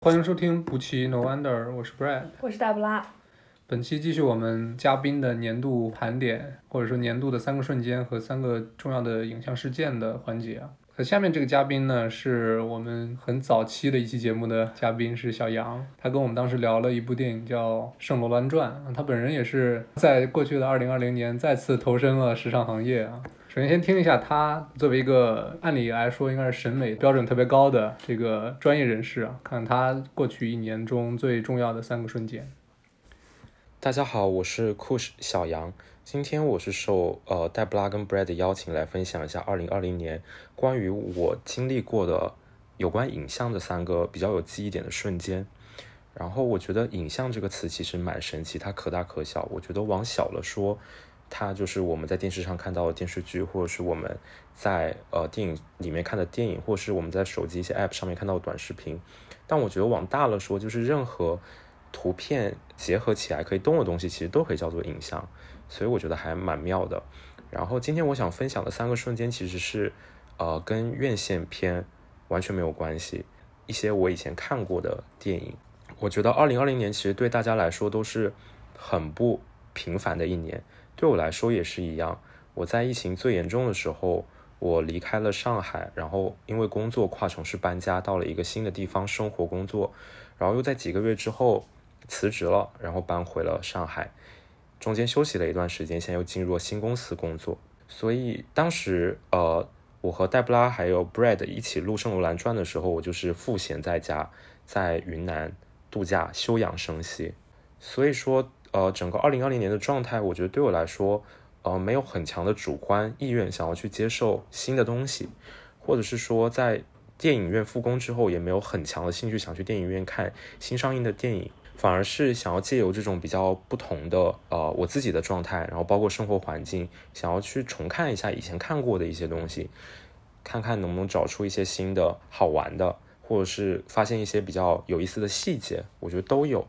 欢迎收听不期 No Wonder， 我是 Brad， 我是大布拉。本期继续我们嘉宾的年度盘点，或者说年度的三个瞬间和三个重要的影像事件的环节啊。下面这个嘉宾呢，是我们很早期的一期节目的嘉宾，是小杨。他跟我们当时聊了一部电影叫《圣罗兰传》，他本人也是在过去的2020年再次投身了时尚行业啊。首先听一下他作为一个按理来说应该是审美标准特别高的这个专业人士啊，看他过去一年中最重要的三个瞬间。大家好，我是 Kush 小杨，今天我是受戴布拉跟 Brad 的邀请来分享一下2020年关于我经历过的有关影像的三个比较有记忆点的瞬间。然后我觉得影像这个词其实蛮神奇，它可大可小，我觉得往小了说它就是我们在电视上看到的电视剧，或者是我们在电影里面看的电影，或者是我们在手机一些 App 上面看到的短视频。但我觉得往大了说，就是任何图片结合起来可以动的东西其实都可以叫做影像，所以我觉得还蛮妙的。然后今天我想分享的三个瞬间其实是跟院线片完全没有关系，一些我以前看过的电影。我觉得2020年其实对大家来说都是很不平凡的一年，对我来说也是一样。我在疫情最严重的时候，我离开了上海，然后因为工作跨城市搬家到了一个新的地方生活工作，然后又在几个月之后辞职了，然后搬回了上海，中间休息了一段时间，现在又进入了新公司工作。所以当时我和戴布拉还有 Brad 一起录《圣罗兰传》的时候，我就是赋闲在家，在云南度假休养生息。所以说整个2020年的状态，我觉得对我来说没有很强的主观意愿想要去接受新的东西，或者是说在电影院复工之后也没有很强的兴趣想去电影院看新上映的电影，反而是想要借由这种比较不同的我自己的状态，然后包括生活环境，想要去重看一下以前看过的一些东西，看看能不能找出一些新的好玩的，或者是发现一些比较有意思的细节，我觉得都有。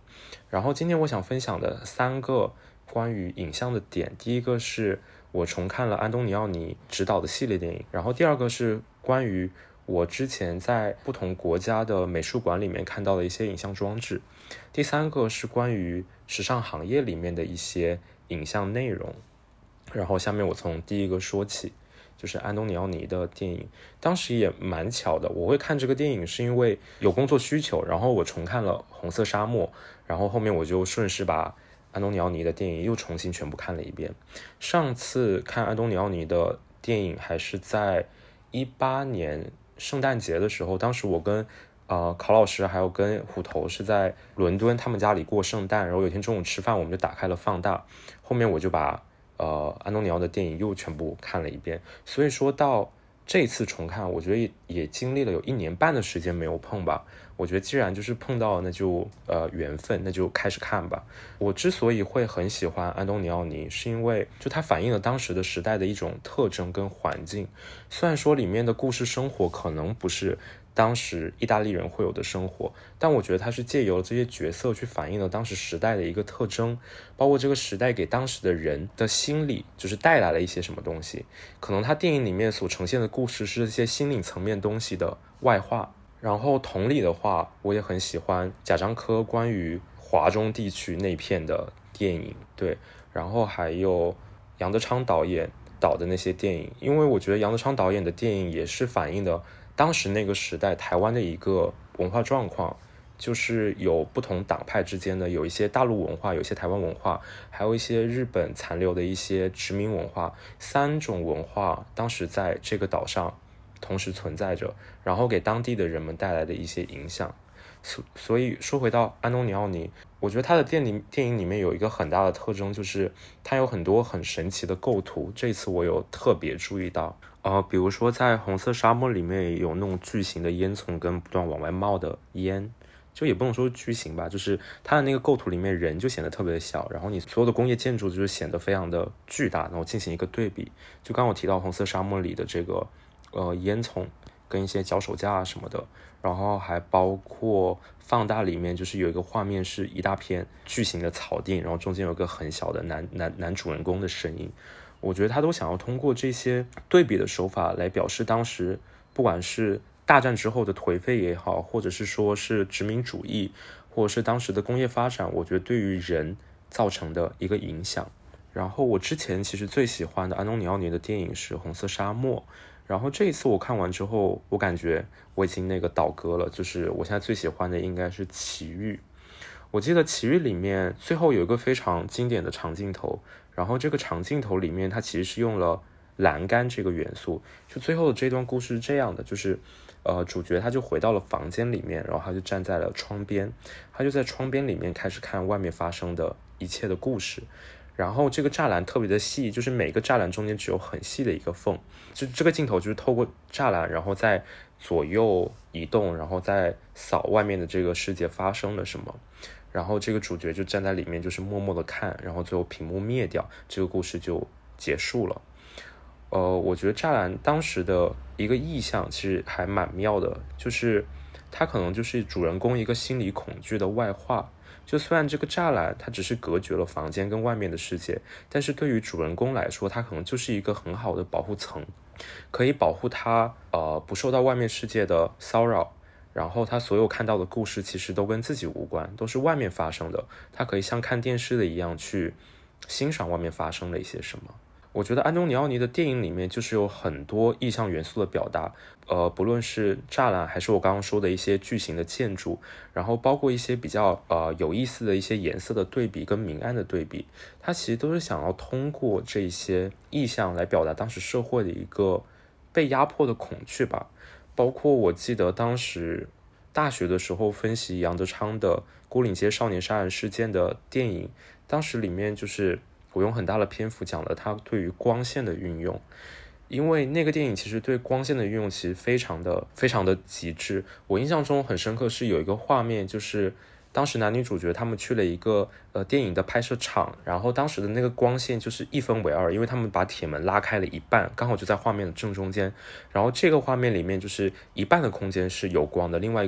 然后今天我想分享的三个关于影像的点，第一个是我重看了安东尼奥尼执导的系列电影，然后第二个是关于我之前在不同国家的美术馆里面看到的一些影像装置，第三个是关于时尚行业里面的一些影像内容。然后下面我从第一个说起，就是安东尼奥尼的电影。当时也蛮巧的，我会看这个电影是因为有工作需求，然后我重看了《红色沙漠》，然后后面我就顺势把安东尼奥尼的电影又重新全部看了一遍。上次看安东尼奥尼的电影还是在18年圣诞节的时候，当时我跟考老师还有跟虎头是在伦敦他们家里过圣诞，然后有一天中午吃饭我们就打开了放大，后面我就把安东尼奥的电影又全部看了一遍。所以说到这次重看，我觉得 也经历了有1年半的时间没有碰吧。我觉得既然就是碰到，那就缘分，那就开始看吧。我之所以会很喜欢安东尼奥尼，是因为就它反映了当时的时代的一种特征跟环境。虽然说里面的故事生活可能不是当时意大利人会有的生活，但我觉得它是借由这些角色去反映了当时时代的一个特征，包括这个时代给当时的人的心理就是带来了一些什么东西。可能它电影里面所呈现的故事是这些心理层面东西的外化。然后同理的话，我也很喜欢贾樟柯关于华中地区那片的电影，对，然后还有杨德昌导演导的那些电影，因为我觉得杨德昌导演的电影也是反映的当时那个时代台湾的一个文化状况，就是有不同党派之间的，有一些大陆文化，有一些台湾文化，还有一些日本残留的一些殖民文化，3种文化当时在这个岛上同时存在着，然后给当地的人们带来的一些影响。所以说回到安东尼奥尼，我觉得他的电影里面有一个很大的特征，就是他有很多很神奇的构图，这次我有特别注意到比如说在《红色沙漠》里面有那种巨型的烟囱跟不断往外冒的烟，就也不能说巨型吧，就是它的那个构图里面人就显得特别小，然后你所有的工业建筑就是显得非常的巨大，然后进行一个对比。就刚我提到《红色沙漠》里的这个烟囱跟一些脚手架什么的，然后还包括放大里面就是有一个画面是一大片巨型的草地，然后中间有一个很小的男主人公的身影。我觉得他都想要通过这些对比的手法来表示当时不管是大战之后的颓废也好，或者是说是殖民主义，或者是当时的工业发展，我觉得对于人造成的一个影响。然后我之前其实最喜欢的安东尼奥尼的电影是《红色沙漠》，然后这一次我看完之后，我感觉我已经那个倒戈了，就是我现在最喜欢的应该是《奇遇》。我记得《奇遇》里面最后有一个非常经典的长镜头，然后这个长镜头里面它其实是用了栏杆这个元素。就最后的这段故事是这样的，就是主角他就回到了房间里面，然后他就站在了窗边，他就在窗边里面开始看外面发生的一切的故事。然后这个栅栏特别的细，就是每个栅栏中间只有很细的一个缝，就这个镜头就是透过栅栏，然后在左右移动，然后再扫外面的这个世界发生了什么。然后这个主角就站在里面，就是默默的看，然后最后屏幕灭掉，这个故事就结束了。我觉得栅栏当时的一个意象其实还蛮妙的，就是它可能就是主人公一个心理恐惧的外化。就虽然这个栅栏它只是隔绝了房间跟外面的世界，但是对于主人公来说，它可能就是一个很好的保护层，可以保护他不受到外面世界的骚扰。然后他所有看到的故事其实都跟自己无关，都是外面发生的，他可以像看电视的一样去欣赏外面发生了一些什么。我觉得安东尼奥尼的电影里面就是有很多意象元素的表达，不论是栅栏还是我刚刚说的一些巨型的建筑，然后包括一些比较有意思的一些颜色的对比跟明暗的对比，它其实都是想要通过这些意象来表达当时社会的一个被压迫的恐惧吧。包括我记得当时大学的时候分析杨德昌的《牯岭街少年杀人事件》的电影，当时里面就是我用很大的篇幅讲了他对于光线的运用，因为那个电影其实对光线的运用其实非常的极致。我印象中很深刻是有一个画面，就是当时男女主角他们去了一个电影的拍摄场，然后当时的那个光线就是一分为二，因为他们把铁门拉开了一半，刚好就在画面的正中间。然后这个画面里面就是一半的空间是有光的，另外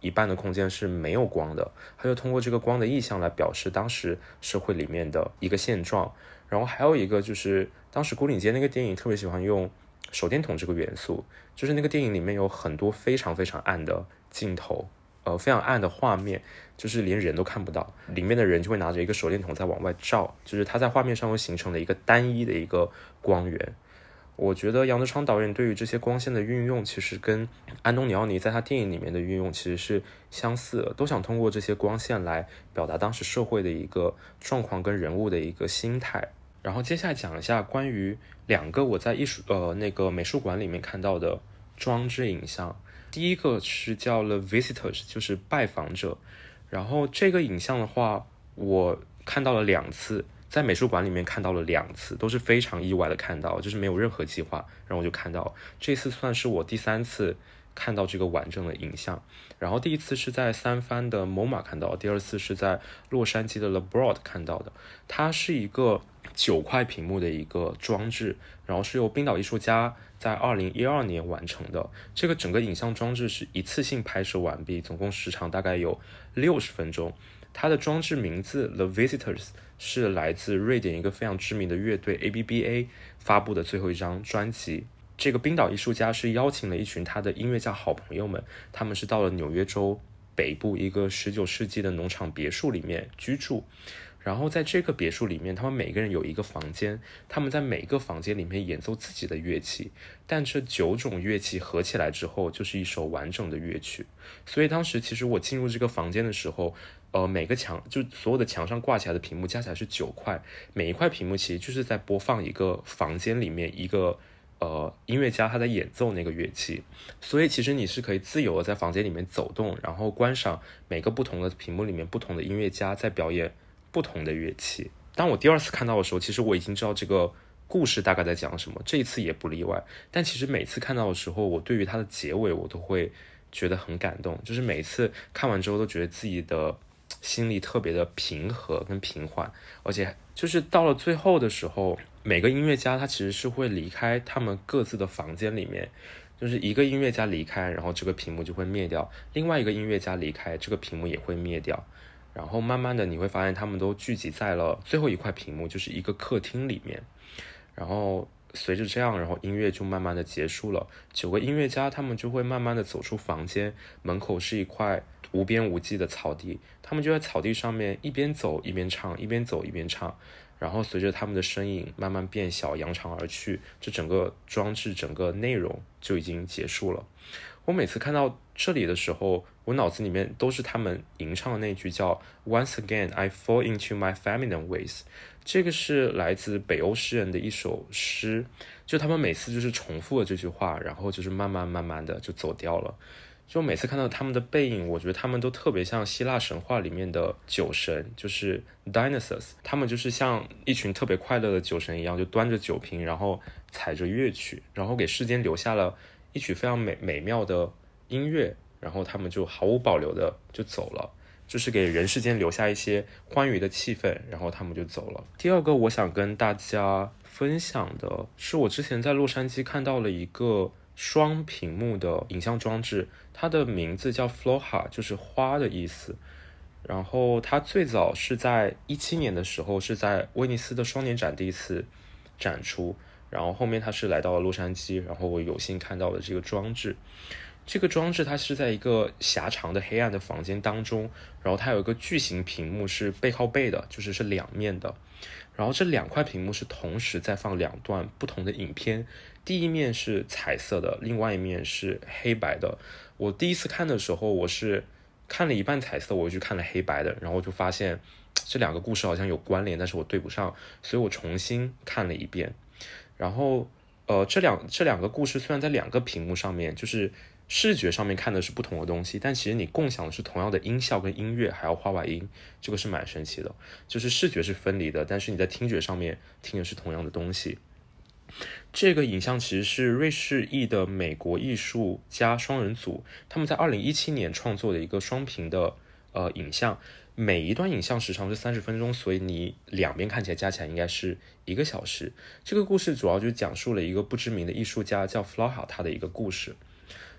一半的空间是没有光的，他就通过这个光的意象来表示当时社会里面的一个现状。然后还有一个就是当时牯岭街那个电影特别喜欢用手电筒这个元素，就是那个电影里面有很多非常非常暗的镜头，非常暗的画面，就是连人都看不到，里面的人就会拿着一个手电筒在往外照，就是它在画面上会形成了一个单一的一个光源。我觉得杨德昌导演对于这些光线的运用其实跟安东尼奥尼在他电影里面的运用其实是相似的，都想通过这些光线来表达当时社会的一个状况跟人物的一个心态。然后接下来讲一下关于两个我在美术馆里面看到的装置影像。第一个是叫 The Visitors， 就是拜访者。然后这个影像的话我看到了两次，在美术馆里面看到了两次，都是非常意外的看到，就是没有任何计划，然后我就看到这次算是我第三次看到这个完整的影像。然后第一次是在三藩的 MoMA 看到，第二次是在洛杉矶的 Love Without Borders 看到的。它是一个9块屏幕的一个装置，然后是由冰岛艺术家在2012年完成的。这个整个影像装置是一次性拍摄完毕，总共时长大概有60分钟。它的装置名字 The Visitors 是来自瑞典一个非常知名的乐队 ABBA 发布的最后一张专辑。这个冰岛艺术家是邀请了一群他的音乐家好朋友们，他们是到了纽约州北部一个19世纪的农场别墅里面居住。然后在这个别墅里面，他们每个人有一个房间，他们在每个房间里面演奏自己的乐器，但这9种乐器合起来之后就是一首完整的乐曲。所以当时其实我进入这个房间的时候，每个墙就所有的墙上挂起来的屏幕加起来是9块，每一块屏幕其实就是在播放一个房间里面一个音乐家他在演奏那个乐器。所以其实你是可以自由的在房间里面走动，然后观赏每个不同的屏幕里面不同的音乐家在表演不同的乐器。当我第二次看到的时候，其实我已经知道这个故事大概在讲什么，这一次也不例外。但其实每次看到的时候，我对于它的结尾我都会觉得很感动，就是每次看完之后都觉得自己的心里特别的平和跟平缓。而且就是到了最后的时候，每个音乐家他其实是会离开他们各自的房间里面，就是一个音乐家离开，然后这个屏幕就会灭掉，另外一个音乐家离开，这个屏幕也会灭掉。然后慢慢的你会发现他们都聚集在了最后一块屏幕，就是一个客厅里面。然后随着这样，然后音乐就慢慢的结束了。9个音乐家他们就会慢慢的走出房间，门口是一块无边无际的草地，他们就在草地上面一边走一边唱，一边走一边唱，然后随着他们的身影慢慢变小，扬长而去。这整个装置整个内容就已经结束了。我每次看到这里的时候，我脑子里面都是他们吟唱的那句叫 Once again I fall into my feminine ways。 这个是来自北欧诗人的一首诗，就他们每次就是重复了这句话，然后就是慢慢的就走掉了。就每次看到他们的背影，我觉得他们都特别像希腊神话里面的酒神，就是 Dionysus。 他们就是像一群特别快乐的酒神一样，就端着酒瓶，然后踩着乐曲，然后给世间留下了一曲非常美妙的音乐，然后他们就毫无保留的就走了，就是给人世间留下一些欢愉的气氛，然后他们就走了。第2个我想跟大家分享的是，我之前在洛杉矶看到了一个双屏幕的影像装置，它的名字叫 Flora， 就是花的意思。然后它最早是在2017年的时候是在威尼斯的双年展第一次展出，然后后面它是来到了洛杉矶，然后我有幸看到了这个装置。这个装置它是在一个狭长的黑暗的房间当中，然后它有一个巨型屏幕是背靠背的，就是是两面的，然后这2块屏幕是同时在放2段不同的影片，第一面是彩色的，另外一面是黑白的。我第一次看的时候，我是看了一半彩色，我又去看了黑白的，然后就发现这2个故事好像有关联，但是我对不上，所以我重新看了一遍。然后这两个故事虽然在2个屏幕上面，就是视觉上面看的是不同的东西，但其实你共享的是同样的音效跟音乐，还有花外音，这个是蛮神奇的。就是视觉是分离的，但是你在听觉上面听的是同样的东西。这个影像其实是瑞士裔的美国艺术家双人组，他们在2017年创作的一个双屏的影像。每一段影像时长是30分钟，所以你2边看起来加起来应该是1个小时。这个故事主要就讲述了一个不知名的艺术家叫 Flora 他的一个故事。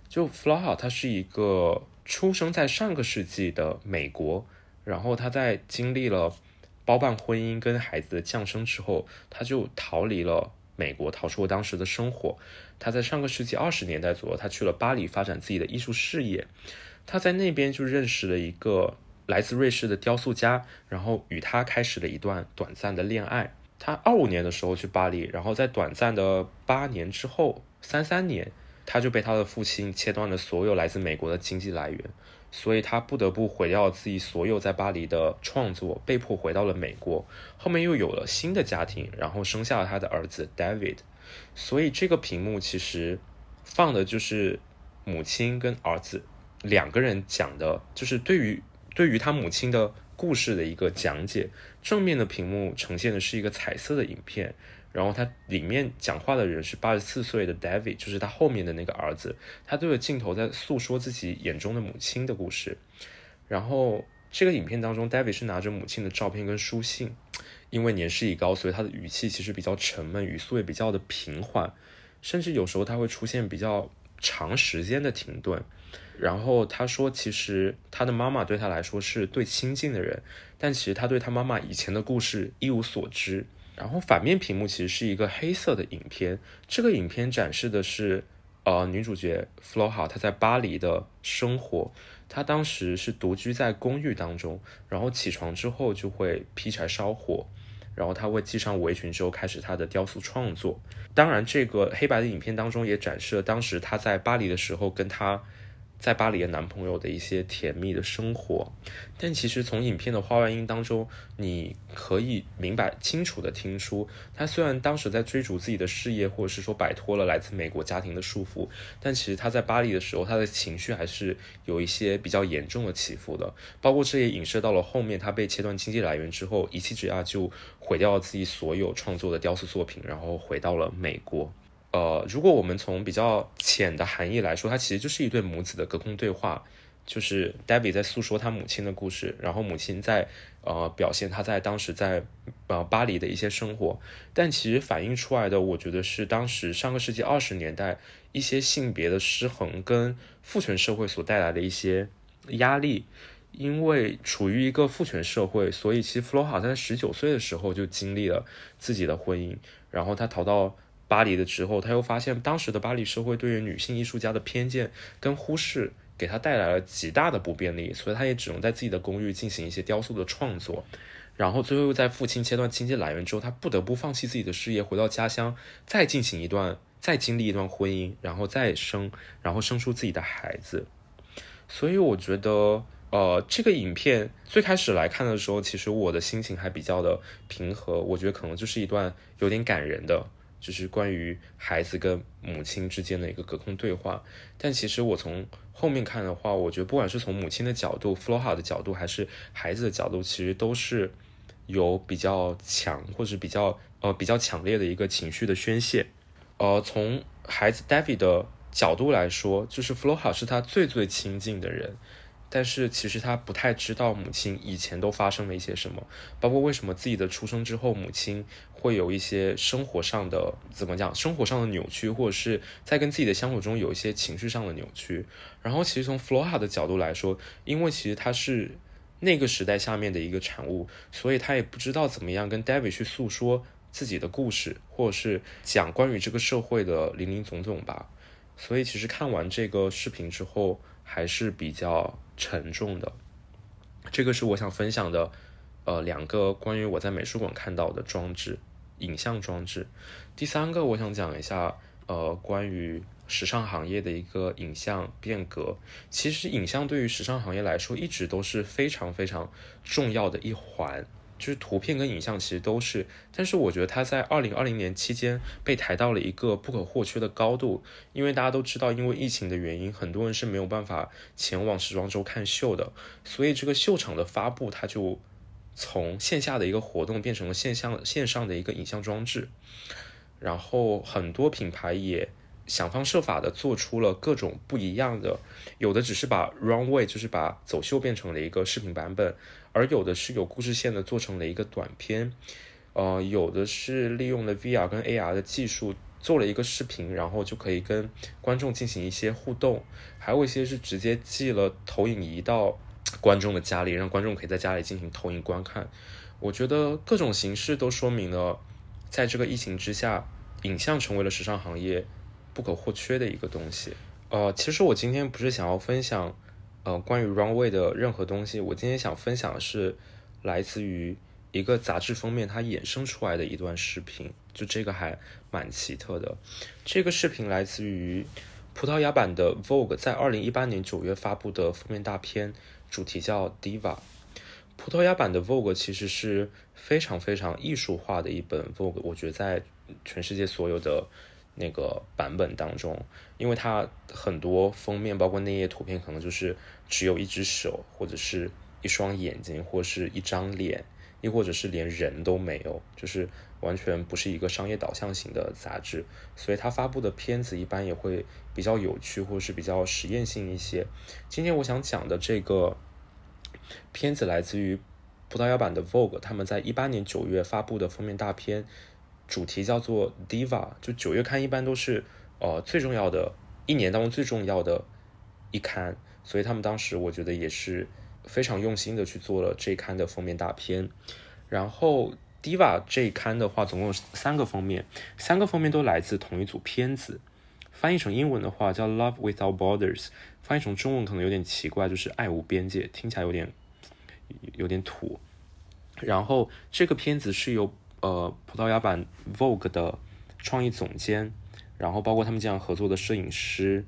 就 Flora 他是一个出生在上个世纪的美国，然后他在经历了包办婚姻跟孩子的降生之后，他就逃离了美国，逃出了当时的生活。他在上个世纪20年代左右，他去了巴黎发展自己的艺术事业。他在那边就认识了一个来自瑞士的雕塑家，然后与他开始了一段短暂的恋爱。他25年的时候去巴黎，然后在短暂的8年之后，33年他就被他的父亲切断了所有来自美国的经济来源，所以他不得不毁掉自己所有在巴黎的创作，被迫回到了美国。后面又有了新的家庭，然后生下了他的儿子 David。 所以这个屏幕其实放的就是母亲跟儿子2个人讲的，就是对于他母亲的故事的一个讲解。正面的屏幕呈现的是一个彩色的影片，然后他里面讲话的人是84岁的 David， 就是他后面的那个儿子，他对着镜头在诉说自己眼中的母亲的故事。然后这个影片当中 David 是拿着母亲的照片跟书信，因为年事已高，所以他的语气其实比较沉闷，语速也比较的平缓，甚至有时候他会出现比较长时间的停顿。然后他说其实他的妈妈对他来说是最亲近的人，但其实他对他妈妈以前的故事一无所知。然后反面屏幕其实是一个黑色的影片，这个影片展示的是女主角 Flora 她在巴黎的生活。她当时是独居在公寓当中，然后起床之后就会劈柴烧火，然后她会系上围裙之后开始她的雕塑创作。当然这个黑白的影片当中也展示了当时她在巴黎的时候跟她在巴黎的男朋友的一些甜蜜的生活。但其实从影片的花外音当中，你可以明白清楚的听出，他虽然当时在追逐自己的事业，或者是说摆脱了来自美国家庭的束缚，但其实他在巴黎的时候，他的情绪还是有一些比较严重的起伏的。包括这也影射到了后面他被切断经济来源之后，一气之下就毁掉了自己所有创作的雕塑作品，然后回到了美国。如果我们从比较浅的含义来说，它其实就是一对母子的隔空对话，就是 David 在诉说他母亲的故事，然后母亲在表现他在当时在巴黎的一些生活。但其实反映出来的，我觉得是当时上个世纪20年代一些性别的失衡跟父权社会所带来的一些压力。因为处于一个父权社会，所以其实 Flora 在19岁的时候就经历了自己的婚姻，然后她逃到巴黎的时候，他又发现当时的巴黎社会对于女性艺术家的偏见跟忽视给他带来了极大的不便利，所以他也只能在自己的公寓进行一些雕塑的创作。然后最后又在父亲切断经济来源之后，他不得不放弃自己的事业，回到家乡再经历一段婚姻，然后再生，然后生出自己的孩子。所以我觉得这个影片最开始来看的时候，其实我的心情还比较的平和，我觉得可能就是一段有点感人的，就是关于孩子跟母亲之间的一个隔空对话。但其实我从后面看的话，我觉得不管是从母亲的角度 Flora 的角度还是孩子的角度，其实都是有比较强或者比较强烈的一个情绪的宣泄。从孩子 David 的角度来说，就是 Flora 是他最最亲近的人，但是其实他不太知道母亲以前都发生了一些什么，包括为什么自己的出生之后母亲会有一些生活上的扭曲，或者是在跟自己的相处中有一些情绪上的扭曲。然后其实从 Flora 的角度来说，因为其实他是那个时代下面的一个产物，所以他也不知道怎么样跟 David 去诉说自己的故事，或者是讲关于这个社会的林林总总吧。所以其实看完这个视频之后还是比较沉重的。这个是我想分享的两个关于我在美术馆看到的影像装置。第三个我想讲一下关于时尚行业的一个影像变革。其实影像对于时尚行业来说一直都是非常非常重要的一环，就是图片跟影像其实都是，但是我觉得它在2020年期间被抬到了一个不可或缺的高度。因为大家都知道，因为疫情的原因，很多人是没有办法前往时装周看秀的，所以这个秀场的发布，它就从线下的一个活动变成了线上的一个影像装置。然后很多品牌也想方设法的做出了各种不一样的，有的只是把 runway 就是把走秀变成了一个视频版本，而有的是有故事线的做成了一个短片，有的是利用了 VR 跟 AR 的技术做了一个视频，然后就可以跟观众进行一些互动，还有一些是直接寄了投影仪到观众的家里，让观众可以在家里进行投影观看。我觉得各种形式都说明了在这个疫情之下，影像成为了时尚行业不可或缺的一个东西。其实我今天不是想要分享关于 runway 的任何东西，我今天想分享的是来自于一个杂志封面它衍生出来的一段视频，就这个还蛮奇特的。这个视频来自于葡萄牙版的 Vogue 在2018年9月发布的封面大片，主题叫 Diva。 葡萄牙版的 Vogue 其实是非常非常艺术化的一本 Vogue， 我觉得在全世界所有的那个版本当中，因为它很多封面包括内页图片可能就是只有一只手或者是一双眼睛或是一张脸，又或者是连人都没有，就是完全不是一个商业导向型的杂志，所以它发布的片子一般也会比较有趣或是比较实验性一些。今天我想讲的这个片子来自于葡萄牙版的 Vogue， 他们在18年9月发布的封面大片，主题叫做 Diva。 就9月刊一般都是最重要的一年当中最重要的一刊，所以他们当时我觉得也是非常用心的去做了这一刊的封面大片。然后 Diva 这一刊的话总共有三个封面都来自同一组片子，翻译成英文的话叫 Love Without Borders， 翻译成中文可能有点奇怪，就是爱无边界，听起来有点土。然后这个片子是由葡萄牙版 Vogue 的创意总监，然后包括他们这样合作的摄影师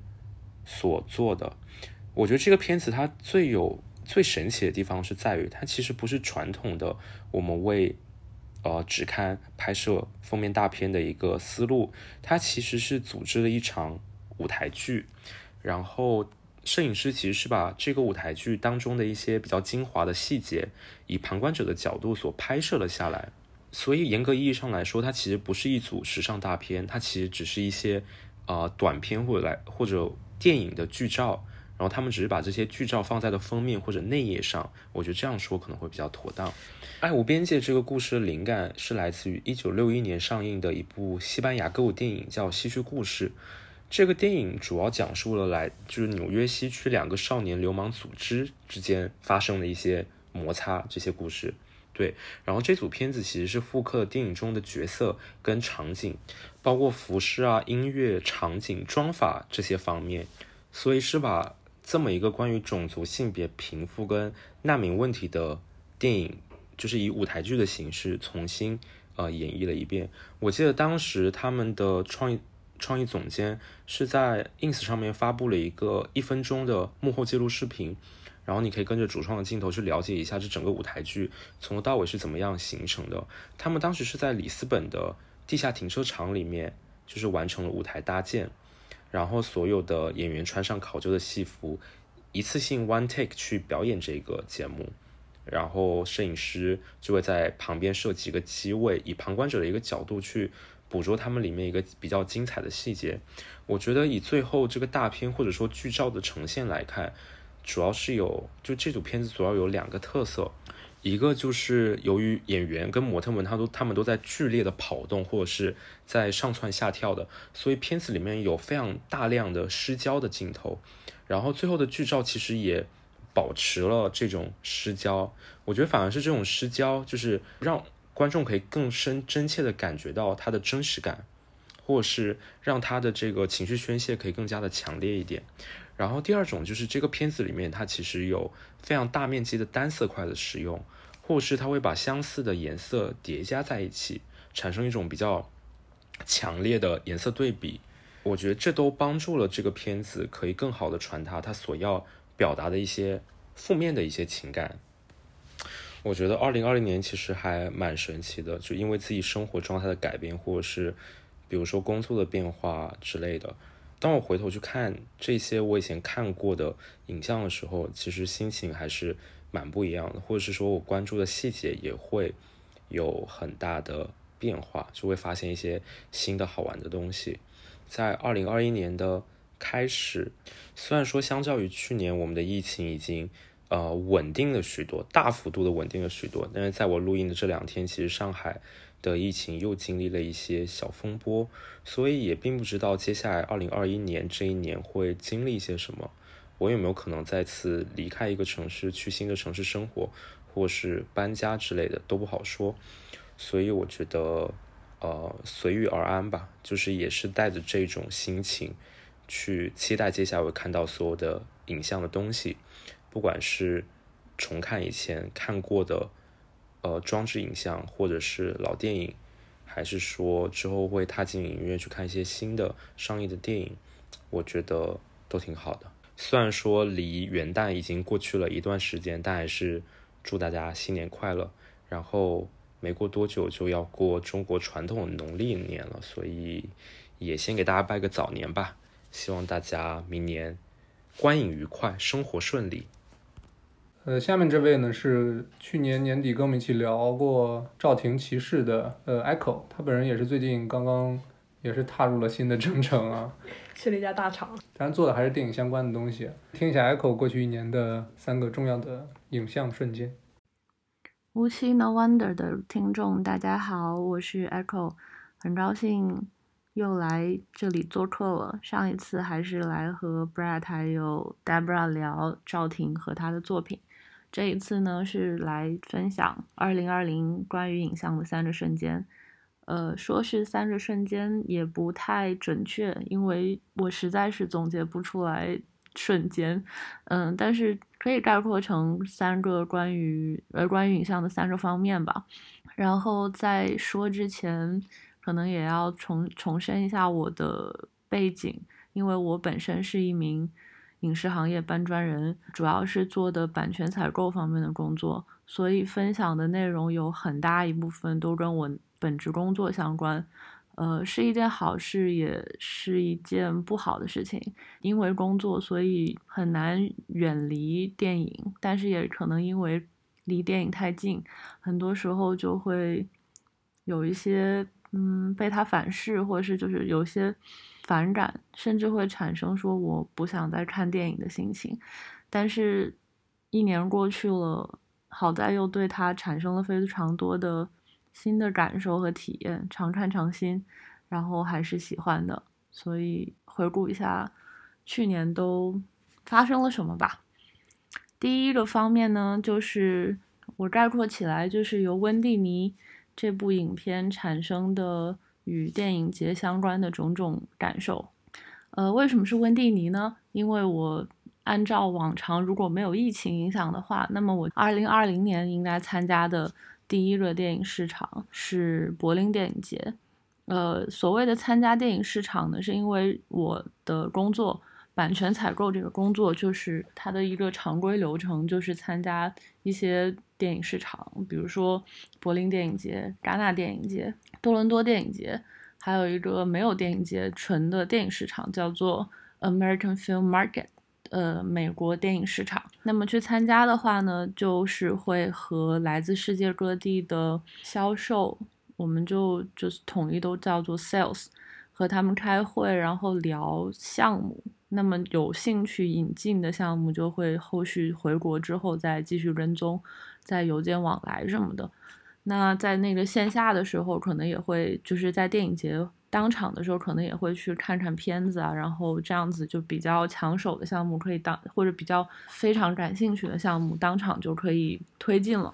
所做的。我觉得这个片子它最神奇的地方是在于，它其实不是传统的我们为纸刊拍摄封面大片的一个思路，它其实是组织了一场舞台剧，然后摄影师其实是把这个舞台剧当中的一些比较精华的细节以旁观者的角度所拍摄了下来。所以严格意义上来说，它其实不是一组时尚大片，它其实只是一些短片或者电影的剧照，然后他们只是把这些剧照放在了封面或者内页上，我觉得这样说可能会比较妥当。爱无边界这个故事的灵感是来自于1961年上映的一部西班牙歌舞电影叫《西区故事》。这个电影主要讲述了就是纽约西区两个少年流氓组织之间发生的一些摩擦这些故事。对，然后这组片子其实是复刻了电影中的角色跟场景，包括服饰啊、音乐、场景、妆法这些方面，所以是把这么一个关于种族、性别、贫富跟难民问题的电影，就是以舞台剧的形式重新演绎了一遍。我记得当时他们的创意总监是在 ins 上面发布了一个1分钟的幕后记录视频，然后你可以跟着主创的镜头去了解一下这整个舞台剧从头到尾是怎么样形成的。他们当时是在里斯本的地下停车场里面就是完成了舞台搭建，然后所有的演员穿上考究的戏服，一次性 one take 去表演这个节目，然后摄影师就会在旁边设几个机位，以旁观者的一个角度去捕捉他们里面一个比较精彩的细节。我觉得以最后这个大片或者说剧照的呈现来看，主要是有就这组片子主要有2个特色，一个就是由于演员跟模特们他们都在剧烈的跑动或者是在上蹿下跳的，所以片子里面有非常大量的失焦的镜头，然后最后的剧照其实也保持了这种失焦。我觉得反而是这种失焦就是让观众可以更深真切的感觉到它的真实感，或者是让他的这个情绪宣泄可以更加的强烈一点。然后第二种就是这个片子里面它其实有非常大面积的单色块的使用，或是它会把相似的颜色叠加在一起，产生一种比较强烈的颜色对比。我觉得这都帮助了这个片子可以更好的传达它所要表达的一些负面的一些情感。我觉得2020年其实还蛮神奇的，就因为自己生活状态的改变，或者是比如说工作的变化之类的，当我回头去看这些我以前看过的影像的时候，其实心情还是蛮不一样的，或者是说我关注的细节也会有很大的变化，就会发现一些新的好玩的东西。在2021年的开始，虽然说相较于去年我们的疫情已经稳定了许多，大幅度的稳定了许多，但是在我录音的这2天，其实上海的疫情又经历了一些小风波，所以也并不知道接下来2021年这一年会经历一些什么。我有没有可能再次离开一个城市去新的城市生活，或是搬家之类的都不好说，所以我觉得随遇而安吧，就是也是带着这种心情去期待接下来会看到所有的影像的东西，不管是重看以前看过的装置影像，或者是老电影，还是说之后会踏进影院去看一些新的上映的电影，我觉得都挺好的。虽然说离元旦已经过去了一段时间，但还是祝大家新年快乐。然后没过多久就要过中国传统的农历年了，所以也先给大家拜个早年吧，希望大家明年观影愉快，生活顺利。下面这位呢是去年年底跟我们一起聊过赵婷骑士的Echo， 他本人也是最近刚刚也是踏入了新的征程啊，去了一家大厂，当然做的还是电影相关的东西。听一下 Echo 过去1年的3个重要的影像瞬间。无期 No Wonder 的听众大家好，我是 Echo， 很高兴又来这里做客了。上一次还是来和 Brad 还有 Debra 聊赵婷和他的作品，这一次呢是来分享2020关于影像的3个瞬间。说是3个瞬间也不太准确，因为我实在是总结不出来瞬间，但是可以概括成3个关于影像的3个方面吧。然后在说之前可能也要重申一下我的背景，因为我本身是一名影视行业搬砖人，主要是做的版权采购方面的工作，所以分享的内容有很大一部分都跟我本职工作相关。是一件好事也是一件不好的事情，因为工作所以很难远离电影，但是也可能因为离电影太近，很多时候就会有一些被它反噬，或者是就是有些反感，甚至会产生说我不想再看电影的心情。但是1年过去了，好在又对它产生了非常多的新的感受和体验，常看常新，然后还是喜欢的。所以回顾一下去年都发生了什么吧。第一个方面呢，就是我概括起来就是由温蒂尼这部影片产生的与电影节相关的种种感受。为什么是温蒂尼呢？因为我按照往常，如果没有疫情影响的话，那么我2020年应该参加的第一个电影市场是柏林电影节。所谓的参加电影市场呢，是因为我的工作版权采购这个工作，就是它的一个常规流程，就是参加一些电影市场，比如说柏林电影节、戛纳电影节、多伦多电影节，还有一个没有电影节纯的电影市场叫做 American Film Market， 美国电影市场。那么去参加的话呢，就是会和来自世界各地的销售，我们就是统一都叫做 sales， 和他们开会，然后聊项目。那么有兴趣引进的项目就会后续回国之后再继续跟踪，在邮件往来什么的。那在那个线下的时候，可能也会就是在电影节当场的时候，可能也会去看看片子啊，然后这样子就比较抢手的项目可以或者比较非常感兴趣的项目当场就可以推进了。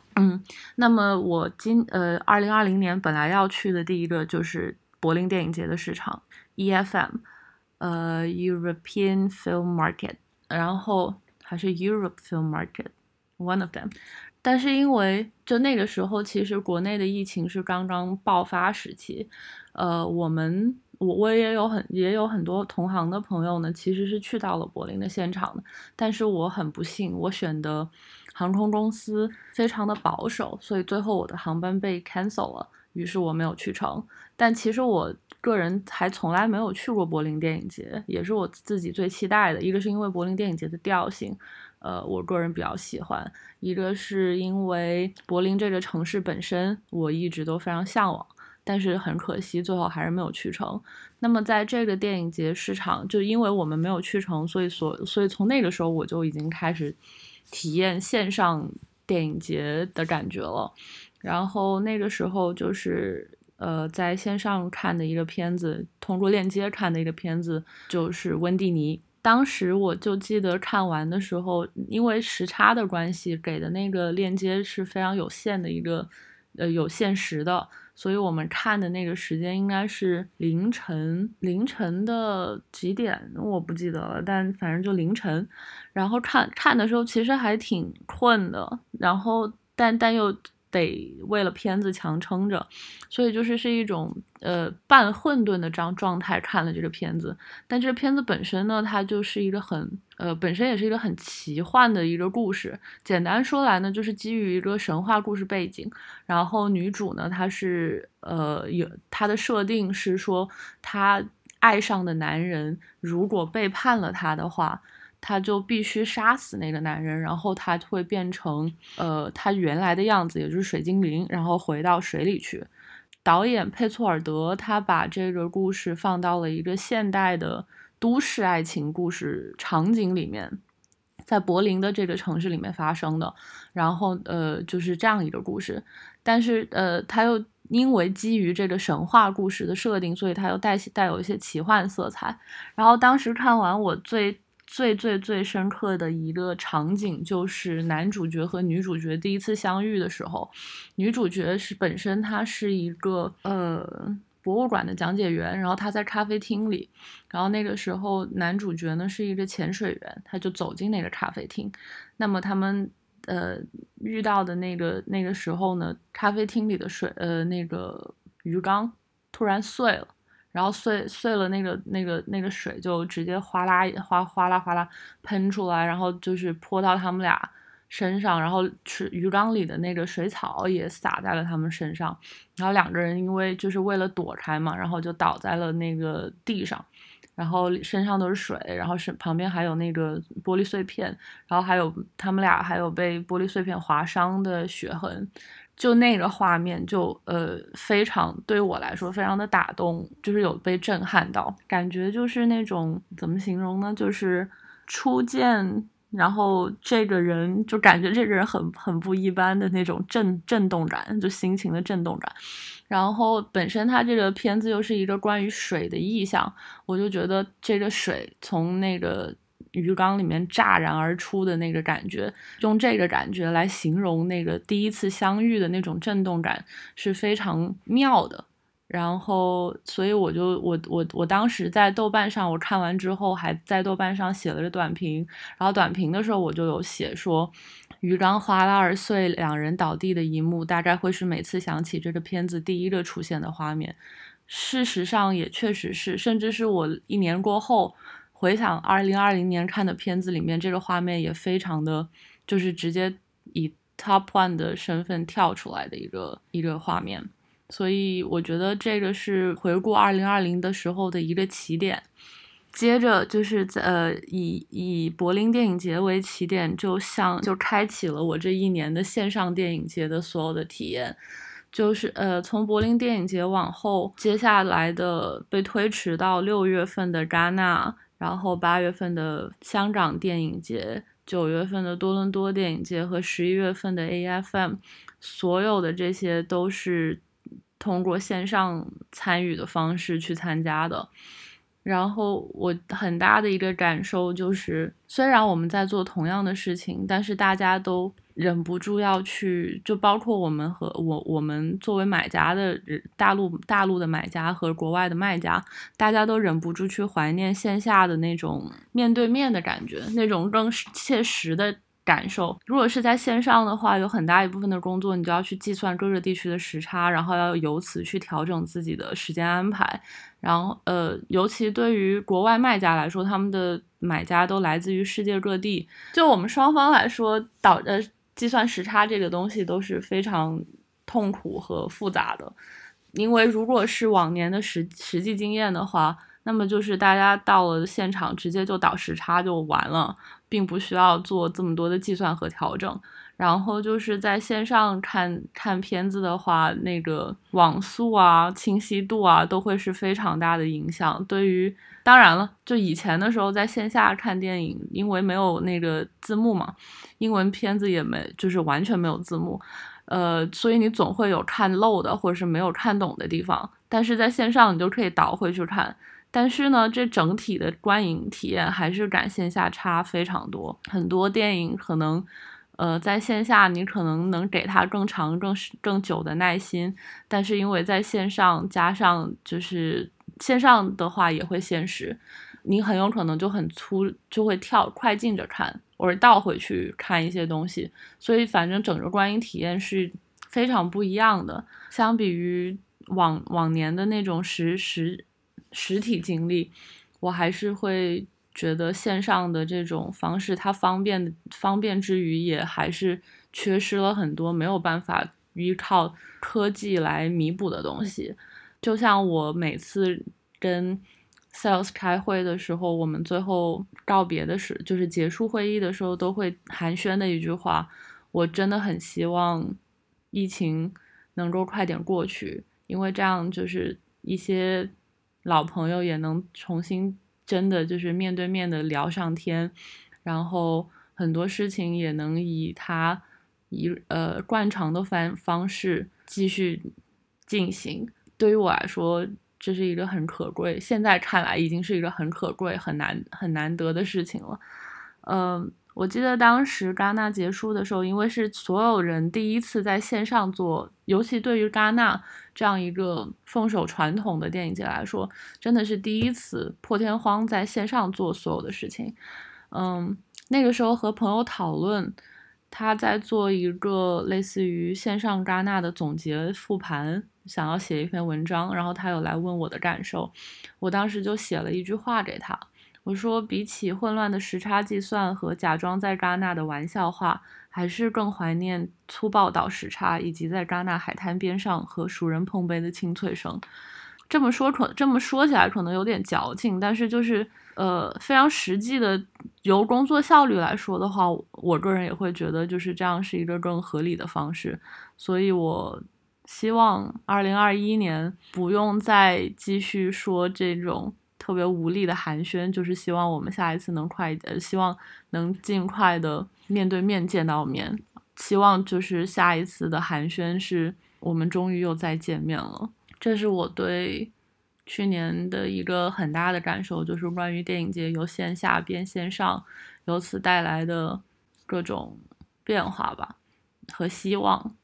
那么我2020年本来要去的第一个就是柏林电影节的市场 EFM。European Film Market， 然后还是 Europe Film Market one of them， 但是因为就那个时候其实国内的疫情是刚刚爆发时期，我也有很多同行的朋友呢其实是去到了柏林的现场的，但是我很不幸，我选的航空公司非常的保守，所以最后我的航班被 cancel 了，于是我没有去成。但其实我个人还从来没有去过柏林电影节，也是我自己最期待的。一个是因为柏林电影节的调性，我个人比较喜欢，一个是因为柏林这个城市本身我一直都非常向往，但是很可惜最后还是没有去成。那么在这个电影节市场，就因为我们没有去成，所以从那个时候我就已经开始体验线上电影节的感觉了。然后那个时候就是在线上看的一个片子，通过链接看的一个片子就是温蒂尼。当时我就记得看完的时候，因为时差的关系，给的那个链接是非常有限的一个有限时的，所以我们看的那个时间应该是凌晨的几点我不记得了，但反正就凌晨。然后看的时候其实还挺困的，然后但又得为了片子强撑着，所以是一种半混沌的状态看了这个片子。但这个片子本身呢，它就是一个很本身也是一个很奇幻的一个故事。简单说来呢，就是基于一个神话故事背景，然后女主呢，她是她的设定是说，她爱上的男人如果背叛了她的话，他就必须杀死那个男人，然后他会变成他原来的样子，也就是水精灵，然后回到水里去。导演佩措尔德他把这个故事放到了一个现代的都市爱情故事场景里面，在柏林的这个城市里面发生的，然后就是这样一个故事。但是他又因为基于这个神话故事的设定，所以他又带有一些奇幻色彩。然后当时看完我最深刻的一个场景，就是男主角和女主角第一次相遇的时候。女主角本身她是一个博物馆的讲解员，然后她在咖啡厅里，然后那个时候男主角呢是一个潜水员，他就走进那个咖啡厅。那么他们遇到的那个时候呢，咖啡厅里的那个鱼缸突然碎了，然后碎了那个水就直接哗啦哗啦喷出来，然后泼到他们俩身上，然后鱼缸里的那个水草也洒在了他们身上，然后两个人因为为了躲开嘛，然后就倒在了那个地上，然后身上都是水，然后旁边还有那个玻璃碎片，然后还有他们俩还有被玻璃碎片划伤的血痕。就那个画面就非常，对我来说非常的打动，有被震撼到，感觉那种怎么形容呢，初见然后这个人就感觉这个人很不一般的那种震动感，心情的震动感。然后本身它这个片子又是一个关于水的意象，我就觉得这个水从那个鱼缸里面乍然而出的那个感觉，用这个感觉来形容那个第一次相遇的那种震动感是非常妙的。然后所以我当时在豆瓣上，我看完之后还在豆瓣上写了个短评，然后短评的时候我就有写说，鱼缸哗啦而碎，两人倒地的一幕大概会是每次想起这个片子第一个出现的画面。事实上也确实是，甚至是我一年过后回想2020年看的片子里面，这个画面也非常的就是直接以 top one 的身份跳出来的一个画面。所以我觉得这个是回顾2020的时候的一个起点。接着就是以柏林电影节为起点，就开启了我这一年的线上电影节的所有的体验。就是从柏林电影节往后，接下来的被推迟到6月份的戛纳，然后8月份的香港电影节，9月份的多伦多电影节和11月份的 AFM， 所有的这些都是通过线上参与的方式去参加的。然后我很大的一个感受就是，虽然我们在做同样的事情，但是大家都忍不住要去，就包括我们和我们作为买家的大陆的买家和国外的卖家，大家都忍不住去怀念线下的那种面对面的感觉，那种更切实的感受。如果是在线上的话，有很大一部分的工作你就要去计算各个地区的时差，然后要由此去调整自己的时间安排。然后尤其对于国外卖家来说，他们的买家都来自于世界各地，就我们双方来说计算时差这个东西都是非常痛苦和复杂的。因为如果是往年的实际经验的话，那么就是大家到了现场直接就倒时差就完了，并不需要做这么多的计算和调整。然后就是在线上看片子的话，那个网速啊、清晰度啊都会是非常大的影响。对于当然了，就以前的时候在线下看电影，因为没有那个字幕嘛，英文片子也就是完全没有字幕，所以你总会有看漏的或者是没有看懂的地方。但是在线上你就可以倒回去看。但是呢，这整体的观影体验还是赶线下差非常多。很多电影可能在线下你可能能给它更长更久的耐心，但是因为在线上，加上就是线上的话也会限时，你很有可能就很粗，就会跳快进着看，或者倒回去看一些东西。所以反正整个观影体验是非常不一样的。相比于往年的那种实体经历，我还是会觉得线上的这种方式，它方便之余，也还是缺失了很多没有办法依靠科技来弥补的东西。就像我每次跟 sales 开会的时候，我们最后告别的时，就是结束会议的时候，都会寒暄的一句话，我真的很希望疫情能够快点过去，因为这样就是一些老朋友也能重新真的就是面对面的聊上天，然后很多事情也能以他惯常的方式继续进行。对于我来说，这是一个很可贵，现在看来已经是一个很可贵、很难得的事情了。我记得当时戛纳结束的时候，因为是所有人第一次在线上做，尤其对于戛纳这样一个奉守传统的电影节来说，真的是第一次破天荒在线上做所有的事情。那个时候和朋友讨论，他在做一个类似于线上戛纳的总结复盘，想要写一篇文章，然后他有来问我的感受，我当时就写了一句话给他。我说，比起混乱的时差计算和假装在戛纳的玩笑话，还是更怀念粗暴倒时差以及在戛纳海滩边上和熟人碰杯的清脆声。这么说起来可能有点矫情，但是就是非常实际的，由工作效率来说的话，我个人也会觉得就是这样是一个更合理的方式。所以我希望2021年不用再继续说这种特别无力的寒暄，就是希望我们下一次能快一点，希望能尽快的面对面见到面，希望就是下一次的寒暄是我们终于又再见面了。这是我对去年的一个很大的感受就是关于电影节由线下变线上，由此带来的各种变化吧和希望。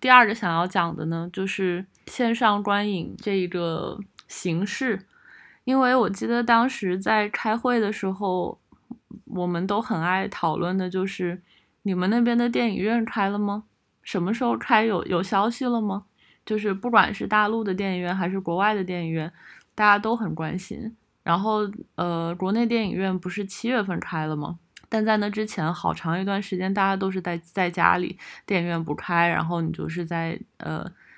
第二个想要讲的呢，就是线上观影这一个形式。因为我记得当时在开会的时候，我们都很爱讨论的就是你们那边的电影院开了吗？什么时候开？有消息了吗？就是不管是大陆的电影院还是国外的电影院，大家都很关心。然后国内电影院不是7月份开了吗？但在那之前好长一段时间大家都是在家里，电影院不开，然后你就是在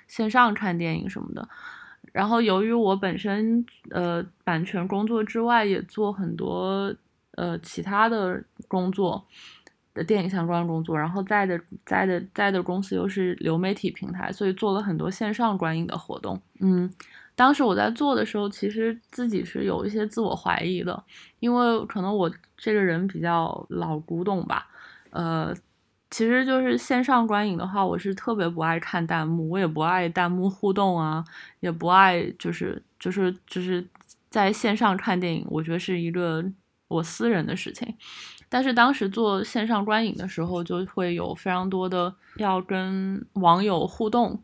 线上看电影什么的。然后由于我本身版权工作之外也做很多其他的工作，电影相关的工作，然后在的公司又是流媒体平台，所以做了很多线上观影的活动。当时我在做的时候其实自己是有一些自我怀疑的，因为可能我这个人比较老古董吧。其实就是线上观影的话，我是特别不爱看弹幕，我也不爱弹幕互动啊，也不爱就是在线上看电影，我觉得是一个我私人的事情。但是当时做线上观影的时候就会有非常多的要跟网友互动，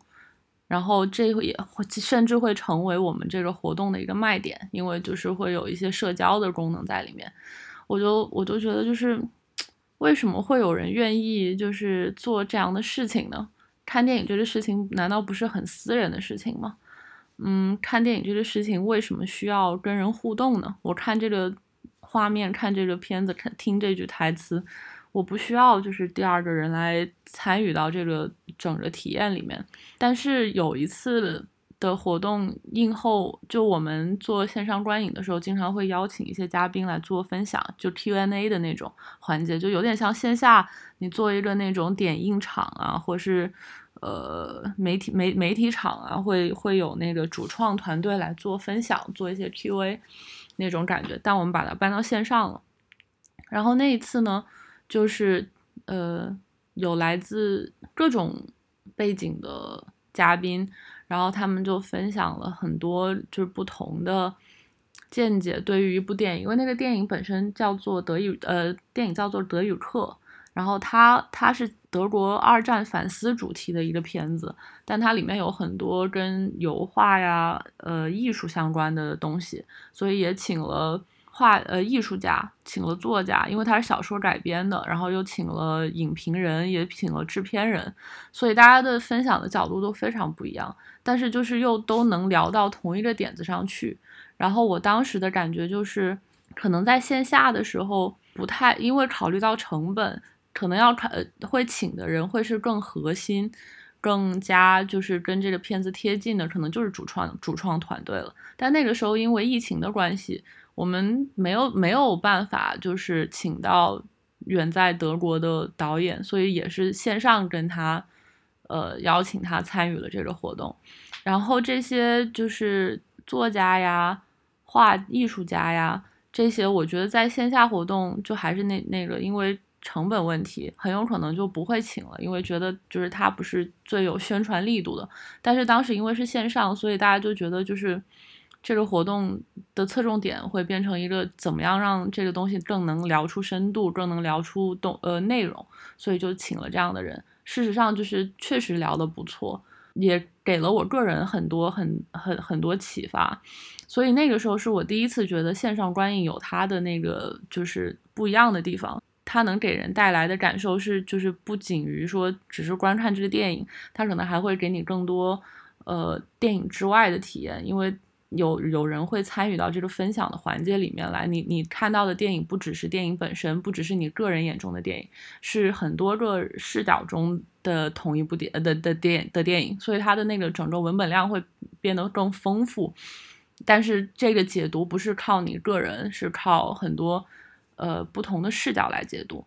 然后这也甚至会成为我们这个活动的一个卖点，因为就是会有一些社交的功能在里面。我就觉得就是为什么会有人愿意就是做这样的事情呢？看电影这个事情难道不是很私人的事情吗？看电影这个事情为什么需要跟人互动呢？我看这个画面，看这个片子，听这句台词，我不需要就是第二个人来参与到这个整个体验里面。但是有一次的活动映后，就我们做线上观影的时候经常会邀请一些嘉宾来做分享，就 Q&A 的那种环节，就有点像线下你做一个那种点映场啊，或是媒体场啊，会有那个主创团队来做分享，做一些 QA那种感觉，但我们把它搬到线上了。然后那一次呢，就是有来自各种背景的嘉宾，然后他们就分享了很多就是不同的见解对于一部电影。因为那个电影本身叫做德语课，然后它是德国2战反思主题的一个片子，但它里面有很多跟油画呀艺术相关的东西，所以也请了艺术家，请了作家，因为它是小说改编的，然后又请了影评人，也请了制片人，所以大家的分享的角度都非常不一样，但是就是又都能聊到同一个点子上去。然后我当时的感觉就是可能在线下的时候不太，因为考虑到成本，可能会请的人会是更核心，更加就是跟这个片子贴近的，可能就是主创团队了。但那个时候因为疫情的关系，我们没有办法就是请到远在德国的导演，所以也是线上跟他邀请他参与了这个活动。然后这些就是作家呀、艺术家呀，这些我觉得在线下活动就还是那个因为成本问题很有可能就不会请了，因为觉得就是它不是最有宣传力度的。但是当时因为是线上，所以大家就觉得就是这个活动的侧重点会变成一个怎么样让这个东西更能聊出深度，更能聊出内容，所以就请了这样的人。事实上就是确实聊得不错，也给了我个人很多启发。所以那个时候是我第一次觉得线上观影有它的那个就是不一样的地方，它能给人带来的感受是就是不仅于说只是观看这个电影，它可能还会给你更多电影之外的体验，因为有人会参与到这个分享的环节里面来。你看到的电影不只是电影本身，不只是你个人眼中的电影，是很多个视角中的同一部电影，所以它的那个整个文本量会变得更丰富。但是这个解读不是靠你个人，是靠很多不同的视角来解读，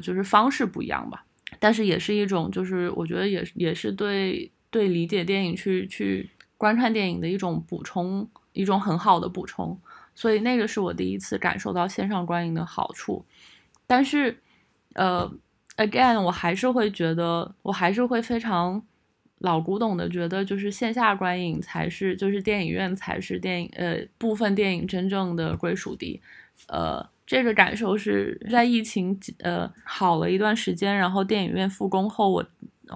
就是方式不一样吧。但是也是一种就是我觉得也是对理解电影去观看电影的一种补充，一种很好的补充。所以那个是我第一次感受到线上观影的好处。但是again 我还是会非常老古董的觉得就是线下观影才是，就是电影院才是电影部分电影真正的归属地。这个感受是在疫情好了一段时间，然后电影院复工后，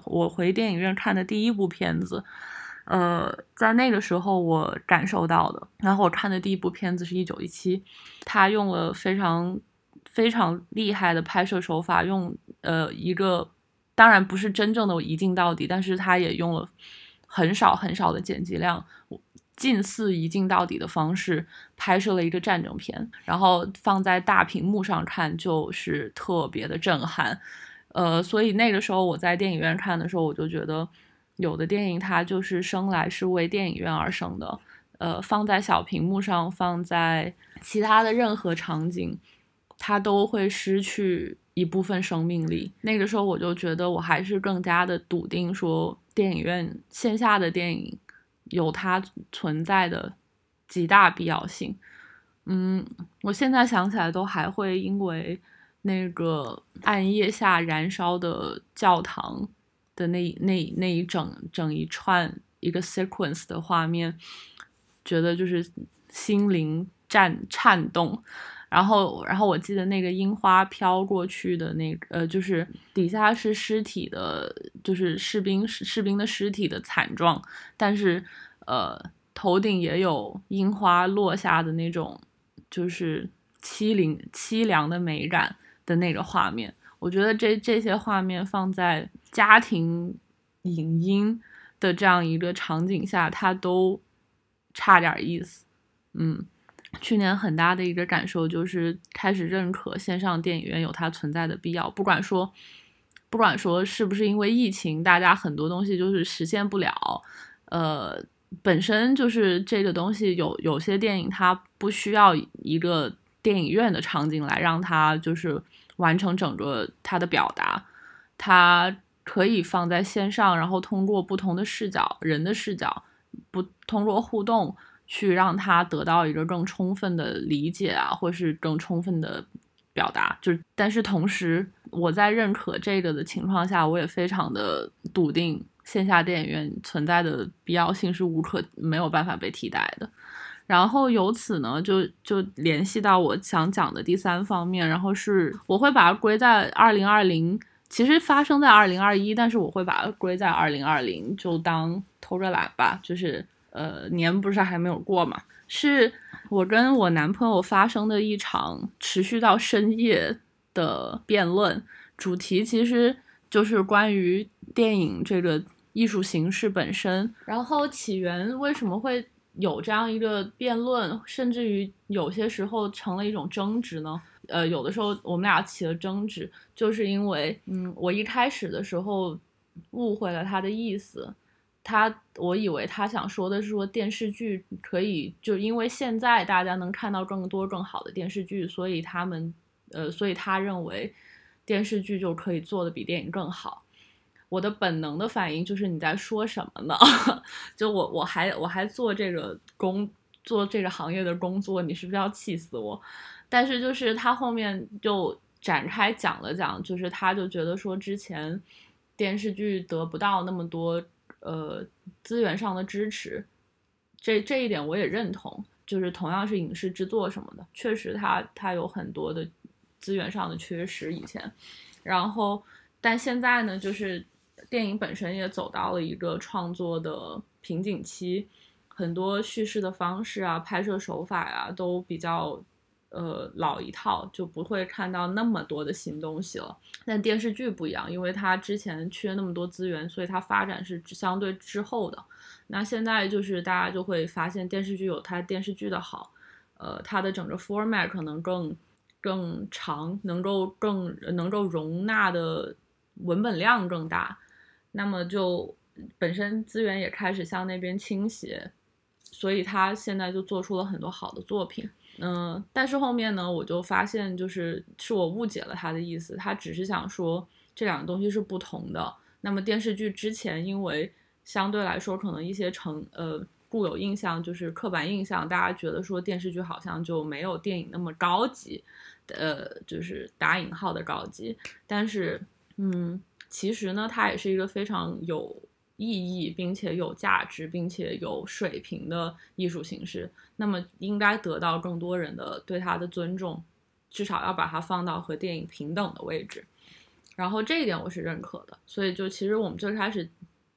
我回电影院看的第一部片子，在那个时候我感受到的。然后我看的第一部片子是1917，他用了非常非常厉害的拍摄手法，用一个当然不是真正的一镜到底，但是他也用了很少很少的剪辑量，近似一镜到底的方式拍摄了一个战争片，然后放在大屏幕上看就是特别的震撼。所以那个时候我在电影院看的时候，我就觉得有的电影它就是生来是为电影院而生的，放在小屏幕上，放在其他的任何场景，它都会失去一部分生命力。那个时候我就觉得我还是更加的笃定说，电影院线下的电影有它存在的极大必要性。我现在想起来都还会因为那个暗夜下燃烧的教堂的那一整一串一个 sequence 的画面，觉得就是心灵颤动。然后我记得那个樱花飘过去的那个就是底下是尸体的，就是士兵的尸体的惨状，但是头顶也有樱花落下的那种就是凄凉的美感的那个画面。我觉得这些画面放在家庭影音的这样一个场景下，它都差点意思。去年很大的一个感受就是开始认可线上电影院有它存在的必要，不管说是不是因为疫情，大家很多东西就是实现不了。本身就是这个东西有些电影它不需要一个电影院的场景来让它就是完成整个它的表达，它可以放在线上，然后通过不同的视角，人的视角，通过互动去让它得到一个更充分的理解啊，或是更充分的表达。但是同时我在认可这个的情况下，我也非常的笃定线下电影院存在的必要性是没有办法被替代的。然后由此呢就联系到我想讲的第三方面，然后是我会把它归在2020，其实发生在2021，但是我会把它归在2020，就当偷着懒吧。就是年不是还没有过嘛，是我跟我男朋友发生的一场持续到深夜的辩论，主题其实就是关于电影这个艺术形式本身，然后起源为什么会有这样一个辩论，甚至于有些时候成了一种争执呢？有的时候我们俩起了争执，就是因为我一开始的时候误会了他的意思，我以为他想说的是说电视剧可以，就因为现在大家能看到更多更好的电视剧，所以他认为电视剧就可以做的比电影更好。我的本能的反应就是你在说什么呢？就我还做这个行业的工作，你是不是要气死我？但是就是他后面就展开讲了讲，就是他就觉得说之前电视剧得不到那么多资源上的支持，这一点我也认同。就是同样是影视制作什么的，确实他有很多的资源上的缺失以前，然后但现在呢，就是电影本身也走到了一个创作的瓶颈期，很多叙事的方式啊，拍摄手法啊，都比较老一套，就不会看到那么多的新东西了。但电视剧不一样，因为它之前缺那么多资源，所以它发展是相对滞后的。那现在就是大家就会发现电视剧有它电视剧的好，它的整个 format 可能更长，能够容纳的文本量更大，那么就本身资源也开始向那边倾斜，所以他现在就做出了很多好的作品。但是后面呢，我就发现就是我误解了他的意思，他只是想说这两个东西是不同的。那么电视剧之前因为相对来说可能一些固有印象，就是刻板印象，大家觉得说电视剧好像就没有电影那么高级，就是打引号的高级。但是其实呢，它也是一个非常有意义并且有价值并且有水平的艺术形式，那么应该得到更多人的对它的尊重，至少要把它放到和电影平等的位置，然后这一点我是认可的。所以就其实我们最开始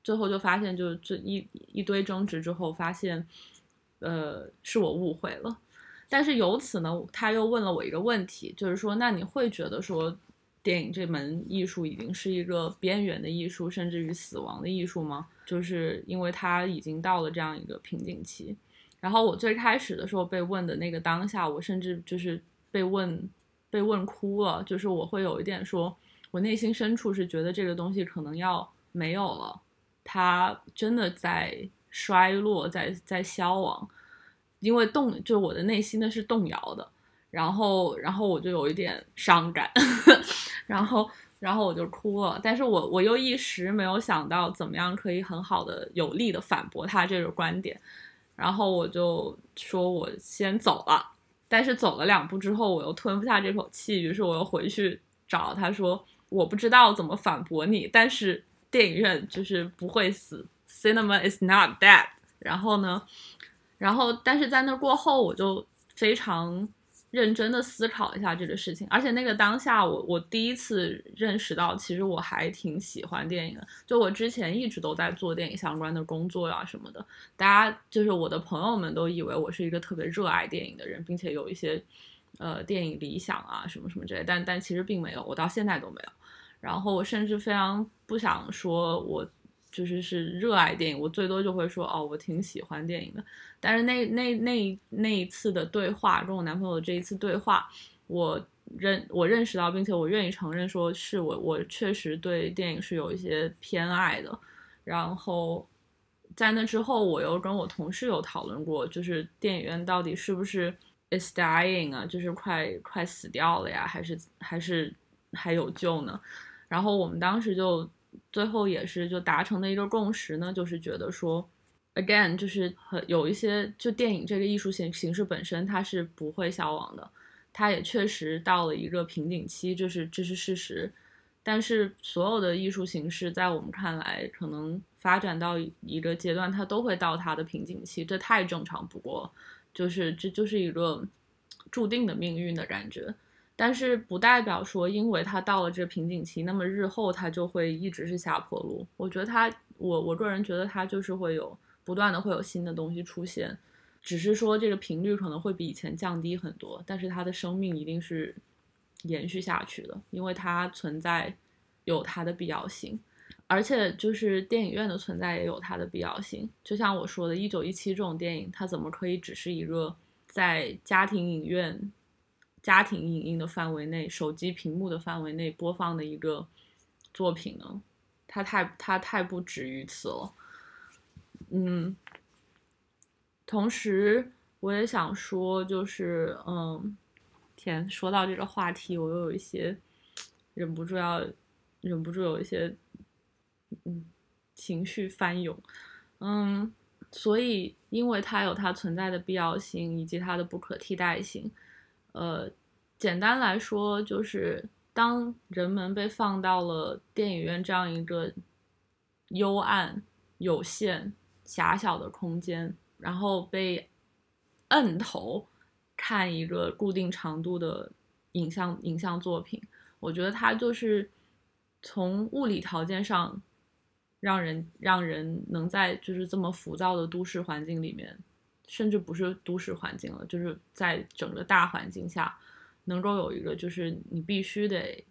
最后就发现，就这 一堆争执之后发现是我误会了。但是由此呢，他又问了我一个问题，就是说那你会觉得说电影这门艺术已经是一个边缘的艺术，甚至于死亡的艺术吗？就是因为它已经到了这样一个瓶颈期。然后我最开始的时候被问的那个当下，我甚至就是被问哭了，就是我会有一点说我内心深处是觉得这个东西可能要没有了，它真的在衰落，在消亡，因为就我的内心的是动摇的，然后我就有一点伤感然后我就哭了。但是我又一时没有想到怎么样可以很好的有力的反驳他这个观点，然后我就说我先走了。但是走了2步之后我又吞不下这口气，于是我又回去找他说我不知道怎么反驳你，但是电影院就是不会死， Cinema is not dead。 然后呢，但是在那过后我就非常认真的思考一下这个事情，而且那个当下我第一次认识到其实我还挺喜欢电影的。就我之前一直都在做电影相关的工作啊什么的，大家就是我的朋友们都以为我是一个特别热爱电影的人，并且有一些电影理想啊什么什么之类的，但其实并没有，我到现在都没有。然后我甚至非常不想说我就是热爱电影，我最多就会说哦，我挺喜欢电影的。但是那一次的对话，跟我男朋友的这一次对话，我认识到，并且我愿意承认说是我确实对电影是有一些偏爱的。然后在那之后我又跟我同事有讨论过，就是电影院到底是不是 is dying 啊，就是快死掉了呀，还是还有救呢。然后我们当时就最后也是就达成的一个共识呢，就是觉得说 again 就是有一些就电影这个艺术形式本身它是不会消亡的，它也确实到了一个瓶颈期，这是事实。但是所有的艺术形式在我们看来可能发展到一个阶段它都会到它的瓶颈期，这太正常不过，这就是一个注定的命运的感觉。但是不代表说因为它到了这瓶颈期，那么日后它就会一直是下坡路。我觉得我个人觉得它就是会有不断的会有新的东西出现，只是说这个频率可能会比以前降低很多，但是它的生命一定是延续下去的，因为它存在有它的必要性，而且就是电影院的存在也有它的必要性。就像我说的1917这种电影，它怎么可以只是一个在家庭影音的范围内，手机屏幕的范围内播放的一个作品呢？它太不止于此了。同时我也想说，就是说到这个话题我又有一些忍不住有一些情绪翻涌。所以因为它有它存在的必要性以及它的不可替代性，简单来说就是当人们被放到了电影院这样一个幽暗、有限、狭小的空间，然后被摁头看一个固定长度的影像作品，我觉得它就是从物理条件上让人能在就是这么浮躁的都市环境里面，甚至不是都市环境了，就是在整个大环境下能够有一个就是你必须得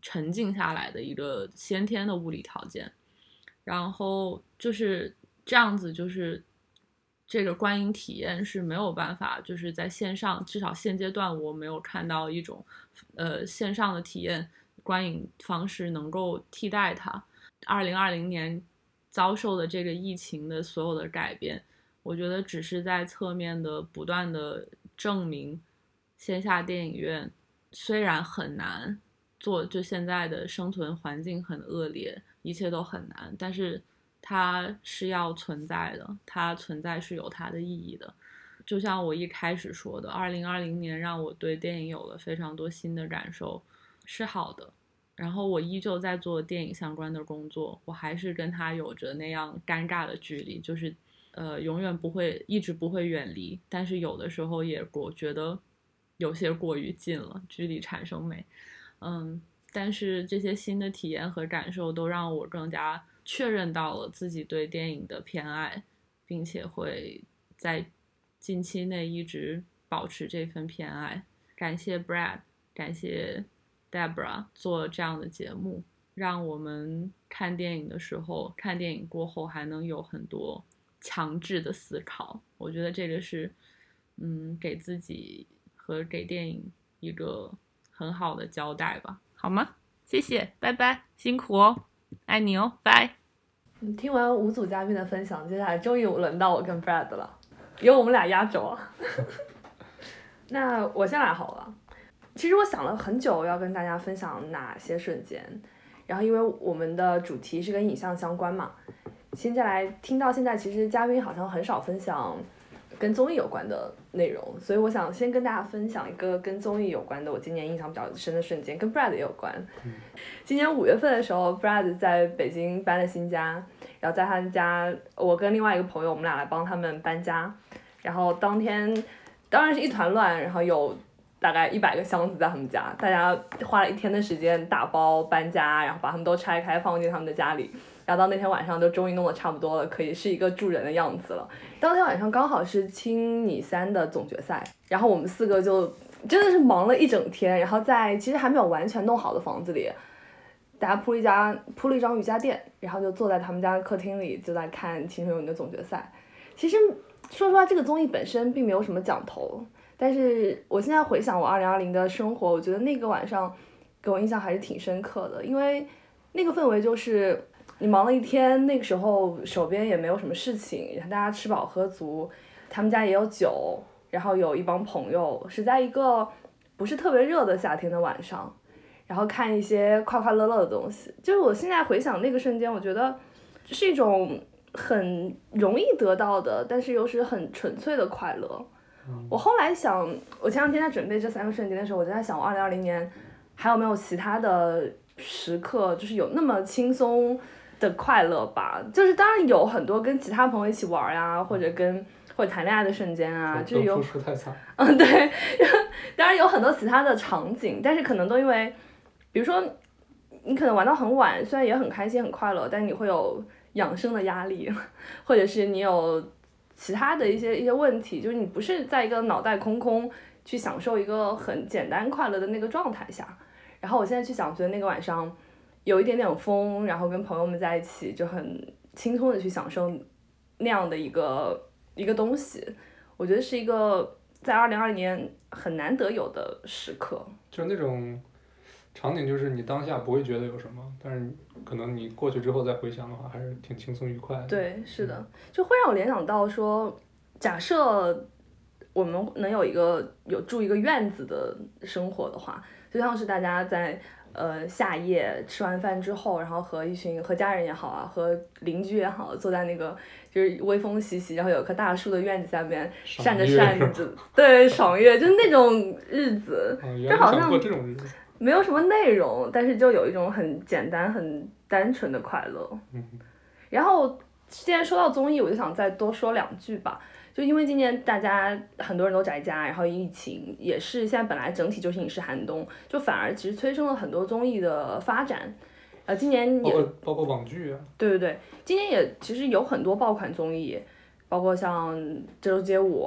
沉静下来的一个先天的物理条件。然后就是这样子，就是这个观影体验是没有办法就是在线上，至少现阶段我没有看到一种线上的体验观影方式能够替代它。2020年遭受的这个疫情的所有的改变，我觉得只是在侧面的不断的证明，线下电影院虽然很难做，就现在的生存环境很恶劣，一切都很难，但是它是要存在的，它存在是有它的意义的。就像我一开始说的，2020年让我对电影有了非常多新的感受，是好的，然后我依旧在做电影相关的工作，我还是跟他有着那样尴尬的距离，就是永远不会一直不会远离，但是有的时候也我觉得有些过于近了，距离产生美。但是这些新的体验和感受都让我更加确认到了自己对电影的偏爱，并且会在近期内一直保持这份偏爱。感谢 Brad， 感谢 Debra 做这样的节目，让我们看电影的时候，看电影过后还能有很多强制的思考。我觉得这个是给自己和给电影一个很好的交代吧，好吗？谢谢，拜拜，辛苦哦，爱你哦，拜。听完五组嘉宾的分享，接下来终于轮到我跟 Brad 了，由我们俩压轴啊。那我先来好了。其实我想了很久要跟大家分享哪些瞬间，然后因为我们的主题是跟影像相关嘛，接下来听到现在其实嘉宾好像很少分享跟综艺有关的内容，所以我想先跟大家分享一个跟综艺有关的我今年印象比较深的瞬间，跟 Brad 也有关。今年5月份的时候 Brad 在北京搬了新家，然后在他家我跟另外一个朋友我们俩来帮他们搬家，然后当天当然是一团乱，然后有大概100个箱子在他们家，大家花了1天的时间打包搬家，然后把他们都拆开放进他们的家里，然后到那天晚上就终于弄得差不多了，可以是一个住人的样子了。当天晚上刚好是青你3的总决赛，然后我们4个就真的是忙了一整天，然后在其实还没有完全弄好的房子里，大家铺了一张瑜伽垫，然后就坐在他们家的客厅里就在看《青春有你》的总决赛。其实说实话这个综艺本身并没有什么讲头，但是我现在回想我2020的生活，我觉得那个晚上给我印象还是挺深刻的，因为那个氛围就是你忙了一天，那个时候手边也没有什么事情，大家吃饱喝足，他们家也有酒，然后有一帮朋友，是在一个不是特别热的夏天的晚上，然后看一些快快乐乐的东西。就是我现在回想那个瞬间，我觉得是一种很容易得到的，但是又是很纯粹的快乐。我后来想，我前两天在准备这3个瞬间的时候，我就在想我2020年还有没有其他的时刻就是有那么轻松的快乐吧，就是当然有很多跟其他朋友一起玩呀、或者谈恋爱的瞬间啊，就是有对，当然有很多其他的场景，但是可能都因为比如说你可能玩到很晚，虽然也很开心很快乐，但你会有养生的压力，或者是你有其他的一些问题，就是你不是在一个脑袋空空去享受一个很简单快乐的那个状态下。然后我现在去想，觉得那个晚上有一点点风，然后跟朋友们在一起就很轻松的去享受那样的一个东西，我觉得是一个在2020年很难得有的时刻。就那种场景就是你当下不会觉得有什么，但是可能你过去之后再回想的话还是挺轻松愉快的。对，是的，就会让我联想到说，假设我们能有住一个院子的生活的话，就像是大家在夏夜吃完饭之后，然后和家人也好啊，和邻居也好，坐在那个就是微风习习，然后有棵大树的院子下面扇着扇子，对，赏月，就是那种日子，就好像没有什么内容，但是就有一种很简单很单纯的快乐。然后既然说到综艺，我就想再多说2句吧，就因为今年大家很多人都宅家，然后疫情也是现在本来整体就是影视寒冬，就反而其实催生了很多综艺的发展。今年也包括网剧啊，对对对，今年也其实有很多爆款综艺，包括像《这周街舞》，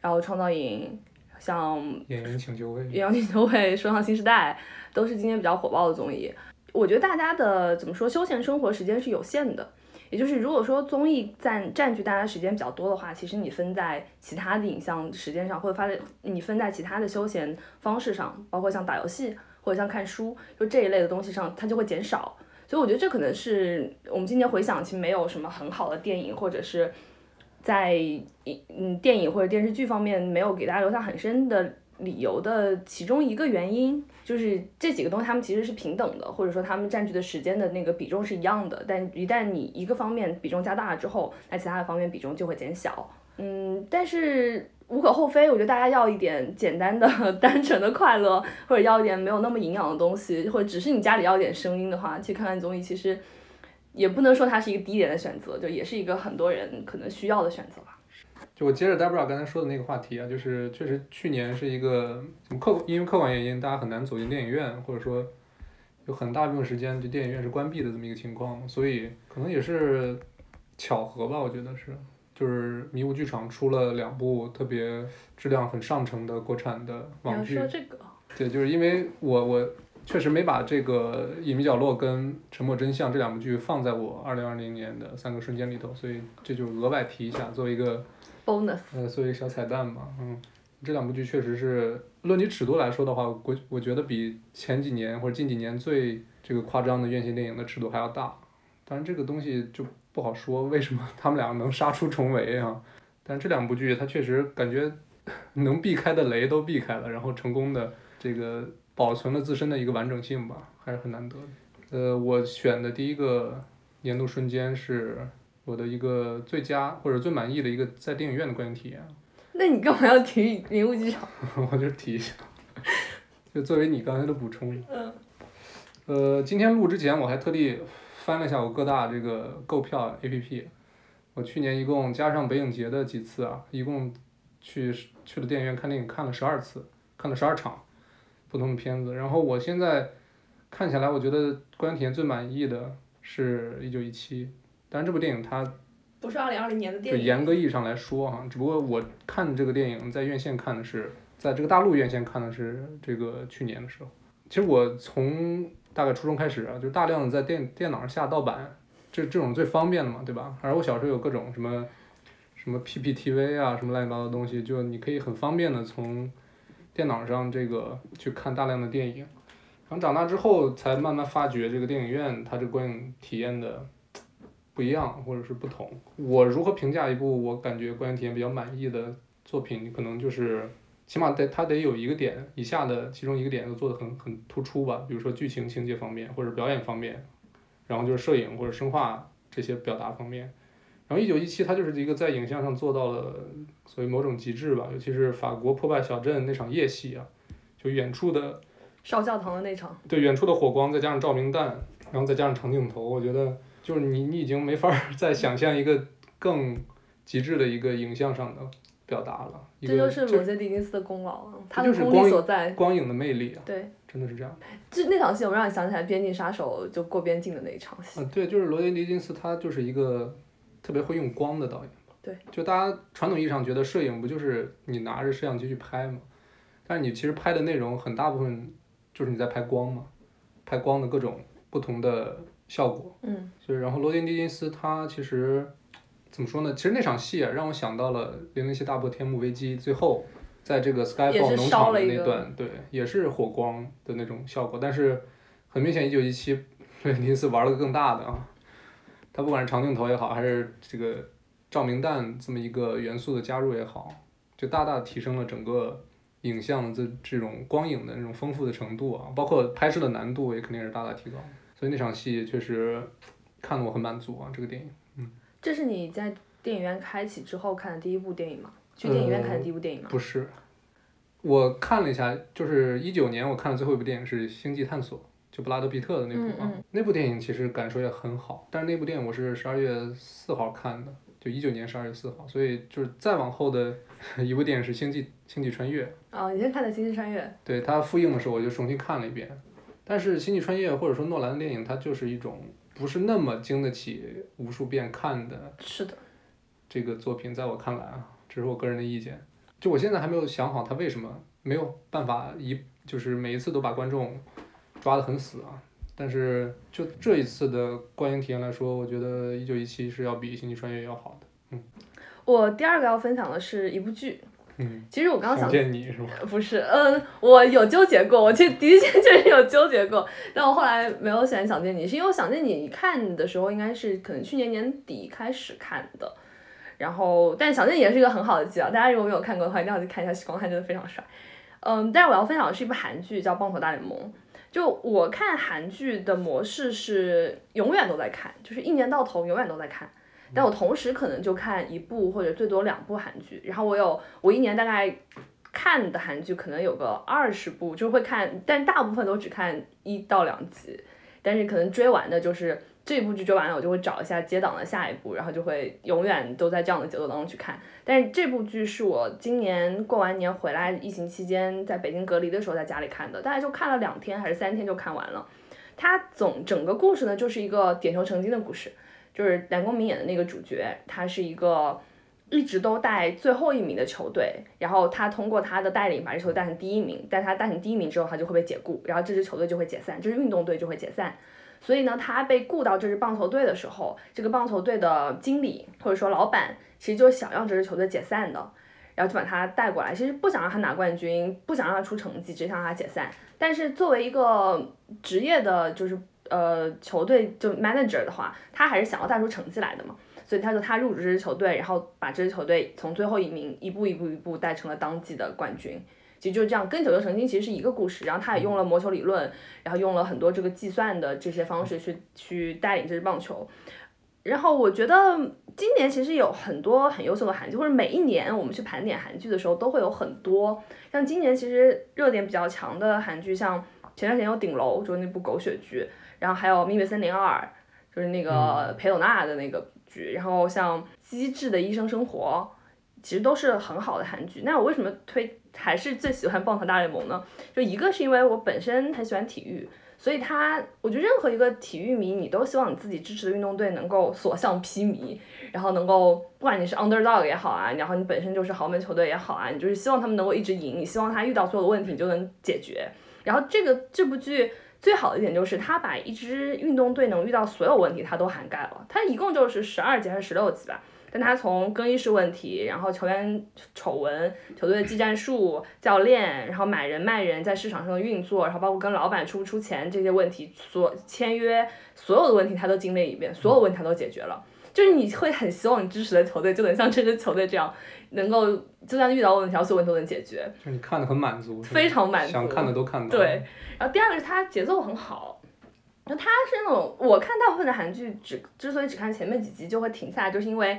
然后《创造营》，像《演员请就位》《演员请就位》《说唱新时代》，都是今年比较火爆的综艺。我觉得大家的怎么说，休闲生活时间是有限的。也就是如果说综艺占据大家时间比较多的话，其实你分在其他的影像时间上，或者你分在其他的休闲方式上，包括像打游戏或者像看书，就这一类的东西上它就会减少。所以我觉得这可能是我们今年回想，其实没有什么很好的电影，或者是在电影或者电视剧方面没有给大家留下很深的理由的其中一个原因，就是这几个东西它们其实是平等的，或者说它们占据的时间的那个比重是一样的，但一旦你一个方面比重加大了之后，那其他的方面比重就会减小。但是无可厚非，我觉得大家要一点简单的单纯的快乐，或者要一点没有那么营养的东西，或者只是你家里要一点声音的话，去看看综艺，其实也不能说它是一个低廉的选择，就也是一个很多人可能需要的选择吧。就我接着 Debra 刚才说的那个话题啊，就是确实去年是一个因为客观原因大家很难走进电影院，或者说有很大部分时间就电影院是关闭的这么一个情况，所以可能也是巧合吧，我觉得是，就是迷雾剧场出了两部特别质量很上乘的国产的网剧。你要说这个？对，就是因为我确实没把这个《隐秘角落》跟《沉默真相》这两部剧放在我2020年的3个瞬间里头，所以这就额外提一下，作为一个 bonus， 作为一个小彩蛋吧。嗯，这两部剧确实是论你尺度来说的话，我觉得比前几年或者近几年最这个夸张的院线电影的尺度还要大。当然这个东西就不好说为什么他们俩能杀出重围啊，但这两部剧它确实感觉能避开的雷都避开了，然后成功的这个保存了自身的一个完整性吧，还是很难得的。我选的第一个年度瞬间是我的一个最佳或者最满意的一个在电影院的观影体验。那你干嘛要提迷雾剧场？我就提一下，就作为你刚才的补充。今天录之前我还特地翻了一下我各大这个购票 APP， 我去年一共加上北影节的几次啊，一共去了电影院看电影看了12次，看了12场不同的片子。然后我现在看下来，我觉得观影体验最满意的是1917，当然这部电影它不是2020年的电影，就严格意义上来说哈，只不过我看这个电影在院线看的是，在这个大陆院线看的是这个去年的时候。其实我从大概初中开始啊，就是大量的在电脑上下盗版，这种最方便的嘛，对吧？而我小时候有各种什么 PPTV 啊，什么乱七八糟的东西，就你可以很方便的从电脑上这个去看大量的电影。然后长大之后才慢慢发觉这个电影院它这观影体验的不一样，或者是不同。我如何评价一部我感觉观影体验比较满意的作品，可能就是起码它得有一个点以下的其中一个点都做得很突出吧，比如说剧情情节方面，或者表演方面，然后就是摄影或者声画这些表达方面。然后1917它就是一个在影像上做到了所谓某种极致吧，尤其是法国破败小镇那场夜戏啊，就远处的烧教堂的那场，对，远处的火光再加上照明弹，然后再加上长镜头，我觉得就是你已经没法再想象一个更极致的一个影像上的表达了，这就是罗杰·狄金斯的功劳，他的功力所在，光影的魅力啊，对，真的是这样。就那场戏，我让你想起来《边境杀手》就过边境的那一场戏。对，就是罗杰·狄金斯，他就是一个特别会用光的导演吧。对，就大家传统意义上觉得摄影不就是你拿着摄像机去拍嘛，但是你其实拍的内容很大部分就是你在拍光嘛，拍光的各种不同的效果。嗯。所以，然后罗杰·狄金斯他其实。怎么说呢？其实那场戏啊，让我想到了007大破天幕危机，最后在这个 Skyfall 农场的那段，对，也是火光的那种效果。但是很明显，1917雷尼斯玩了个更大的啊，他不管是长镜头也好，还是这个照明弹这么一个元素的加入也好，就大大提升了整个影像的这种光影的那种丰富的程度啊，包括拍摄的难度也肯定是大大提高。所以那场戏确实看得我很满足啊，这个电影。这是你在电影院开启之后看的第一部电影吗？去电影院看的第一部电影吗？不是，我看了一下，就是19年我看的最后一部电影是《星际探索》，就布拉德·皮特的那部啊。那部电影其实感受也很好，但是那部电影我是12月4号看的，就19年12月4号，所以就是再往后的一部电影是《星际穿越》。哦，你先看的《星际穿越》。对，它复映的时候我就重新看了一遍，但是《星际穿越》或者说诺兰的电影，它就是一种。不是那么经得起无数遍看的，是的，这个作品在我看来啊，只是我个人的意见。就我现在还没有想好他为什么没有办法就是每一次都把观众抓得很死啊。但是就这一次的观影体验来说，我觉得1917是要比《星际穿越》要好的。嗯，我第二个要分享的是一部剧。嗯，其实我刚想推荐你是吗？不是，我有纠结过，我确实有纠结过，但我后来没有选《想见你》，是因为我《想见你》看的时候应该是可能去年年底开始看的，然后但《想见你》也是一个很好的剧啊，大家如果没有看过的话，一定要去看一下，许光汉真的非常帅。但是我要分享的是一部韩剧叫《棒球大联盟》，就我看韩剧的模式是永远都在看，就是一年到头永远都在看。但我同时可能就看一部或者最多2部韩剧，然后我一年大概看的韩剧可能有个20部，就会看，但大部分都只看1到2集，但是可能追完的就是这一部剧追完了，我就会找一下接档的下一部，然后就会永远都在这样的节奏当中去看。但是这部剧是我今年过完年回来，疫情期间在北京隔离的时候在家里看的，大概就看了2天还是3天就看完了。它整个故事呢就是一个点球成金的故事，就是蓝光明演的那个主角，他是一个一直都带最后1名的球队，然后他通过他的带领把这球队带成第1名，但他带成第1名之后他就会被解雇，然后这支球队就会解散，这支运动队就会解散。所以呢，他被雇到这支棒球队的时候，这个棒球队的经理或者说老板其实就想让这支球队解散的，然后就把他带过来，其实不想让他拿冠军，不想让他出成绩，只想让他解散。但是作为一个职业的就是球队就 manager 的话，他还是想要带出成绩来的嘛，所以他说他入职这支球队，然后把这支球队从最后1名一步带成了当季的冠军。其实就是这样，跟九球成金其实是一个故事，然后他也用了魔球理论，然后用了很多这个计算的这些方式去带领这支棒球。然后我觉得今年其实有很多很优秀的韩剧，或者每一年我们去盘点韩剧的时候都会有很多，像今年其实热点比较强的韩剧，像前段时间有顶楼就是那部狗血剧，然后还有秘密森林2就是那个裴斗娜的那个剧，然后像机智的医生生活，其实都是很好的韩剧。那我为什么还是最喜欢棒球大联盟呢？就一个是因为我本身很喜欢体育，所以我觉得任何一个体育迷，你都希望你自己支持的运动队能够所向披靡，然后能够不管你是 underdog 也好啊，然后你本身就是豪门球队也好啊，你就是希望他们能够一直赢，你希望他遇到所有的问题你就能解决。然后这部剧最好的一点就是他把一支运动队能遇到所有问题他都涵盖了，他一共就是12集还是16集吧，但他从更衣室问题，然后球员丑闻，球队的技战术，教练，然后买人卖人在市场上的运作，然后包括跟老板出不出钱这些问题，签约，所有的问题他都经历一遍，所有问题他都解决了。就是你会很希望你支持的球队就能像这支球队这样，能够就算遇到问题所有问题都能解决，就是你看得很满足，非常满足，想看的都看到。对，然后第二个是他节奏很好，他是那种我看大部分的韩剧之所以只看前面几集就会停下来，就是因为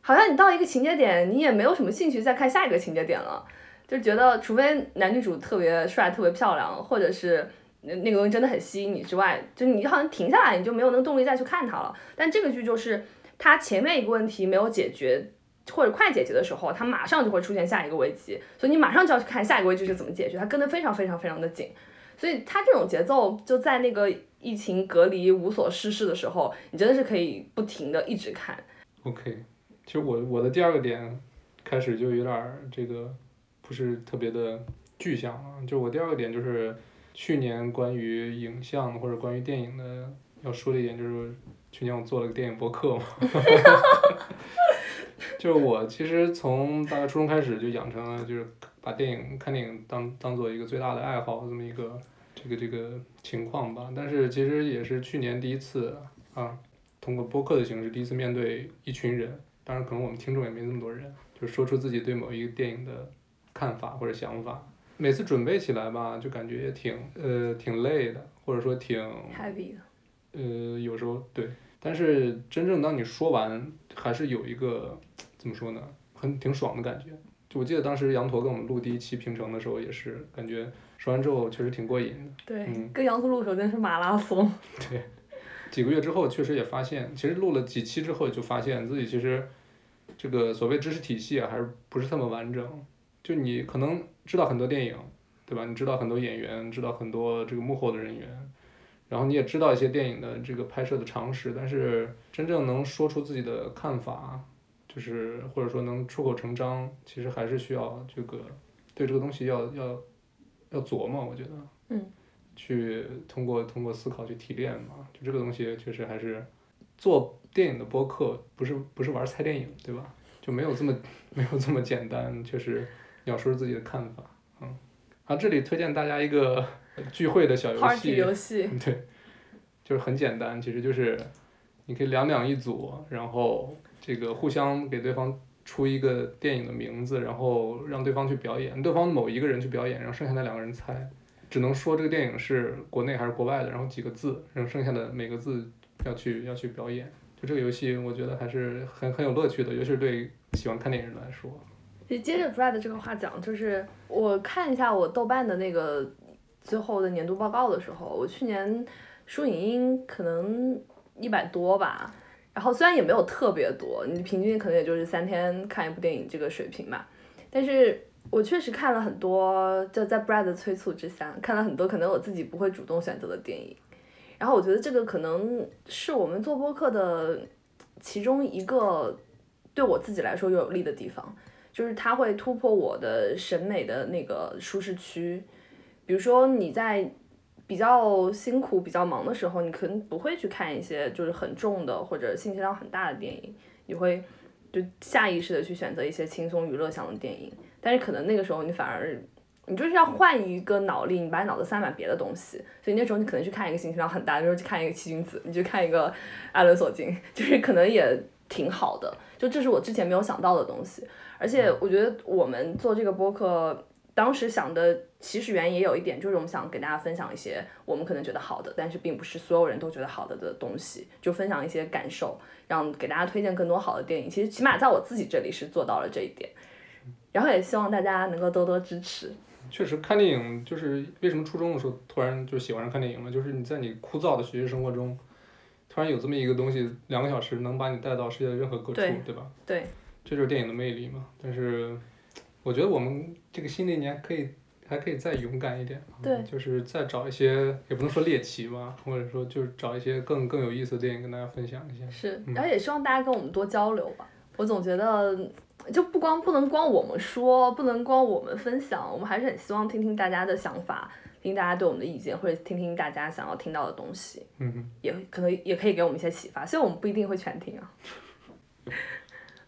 好像你到一个情节点你也没有什么兴趣再看下一个情节点了，就觉得除非男女主特别帅特别漂亮，或者是那个东西真的很吸引你之外，就你好像停下来你就没有那个动力再去看它了。但这个剧就是它前面一个问题没有解决或者快解决的时候，它马上就会出现下一个危机，所以你马上就要去看下一个危机是怎么解决，它跟得非常非常非常的紧。所以它这种节奏就在那个疫情隔离无所事事的时候，你真的是可以不停的一直看。 OK， 其实我的第二个点开始就有点这个不是特别的具象了，就我第二个点就是去年关于影像或者关于电影的要说的一点，就是去年我做了个电影博客嘛就是我其实从大概初中开始就养成了就是把看电影当做一个最大的爱好这么一个这个情况吧。但是其实也是去年第一次啊，通过播客的形式第一次面对一群人，当然可能我们听众也没那么多人，就说出自己对某一个电影的看法或者想法。每次准备起来吧，就感觉也挺累的，或者说挺 heavy 的。有时候对，但是真正当你说完，还是有一个怎么说呢，挺爽的感觉。就我记得当时羊驼跟我们录第一期平成的时候，也是感觉说完之后确实挺过瘾的。对，跟羊驼录的时候真是马拉松。对，几个月之后确实也发现，其实录了几期之后就发现自己其实这个所谓知识体系啊，还是不是那么完整。就你可能知道很多电影，对吧？你知道很多演员，知道很多这个幕后的人员，然后你也知道一些电影的这个拍摄的常识，但是真正能说出自己的看法，就是或者说能出口成章，其实还是需要这个对这个东西要琢磨，我觉得，去通过思考去提炼嘛，就这个东西确实还是做电影的播客，不是玩猜电影，对吧？就没有这么简单，确实你要说自己的看法，啊，这里推荐大家一个聚会的小游戏 ，party 游戏，对，就是很简单，其实就是你可以2-2一组，然后这个互相给对方出一个电影的名字，然后让对方去表演，对方某一个人去表演，然后剩下那2个人猜，只能说这个电影是国内还是国外的，然后几个字，然后剩下的每个字要去表演，就就这个游戏我觉得还是很有乐趣的，尤其是对喜欢看电影来说。就接着 Brad 这个话讲，就是我看一下我豆瓣的那个最后的年度报告的时候，我去年输影音可能100多吧，然后虽然也没有特别多，你平均可能也就是3天看一部电影这个水平吧，但是我确实看了很多，就在 Brad 的催促之下看了很多可能我自己不会主动选择的电影。然后我觉得这个可能是我们做播客的其中一个对我自己来说有利的地方，就是它会突破我的审美的那个舒适区。比如说你在比较辛苦比较忙的时候，你可能不会去看一些就是很重的或者信息量很大的电影，你会就下意识的去选择一些轻松娱乐向的电影。但是可能那个时候你反而你就是要换一个脑力，你把脑子塞满别的东西，所以那时候你可能去看一个信息量很大，就是去看一个七君子，你去看一个艾伦索金，就是可能也挺好的，就这是我之前没有想到的东西。而且我觉得我们做这个播客当时想的起始源也有一点，就是我们想给大家分享一些我们可能觉得好的，但是并不是所有人都觉得好的东西，就分享一些感受，让给大家推荐更多好的电影。其实起码在我自己这里是做到了这一点，然后也希望大家能够多多支持。确实看电影就是为什么初中的时候突然就喜欢上看电影了，就是你在你枯燥的学习生活中突然有这么一个东西，2个小时能把你带到世界的任何各处， 对吧？对，这就是电影的魅力嘛。但是我觉得我们这个新的一年还可以再勇敢一点，对，就是再找一些也不能说猎奇吧，或者说就是找一些更有意思的电影跟大家分享一下。是，然后也希望大家跟我们多交流吧。我总觉得就不能光我们说，不能光我们分享，我们还是很希望听听大家的想法，听大家对我们的意见，或者听听大家想要听到的东西。嗯，也可以给我们一些启发，所以我们不一定会全听啊。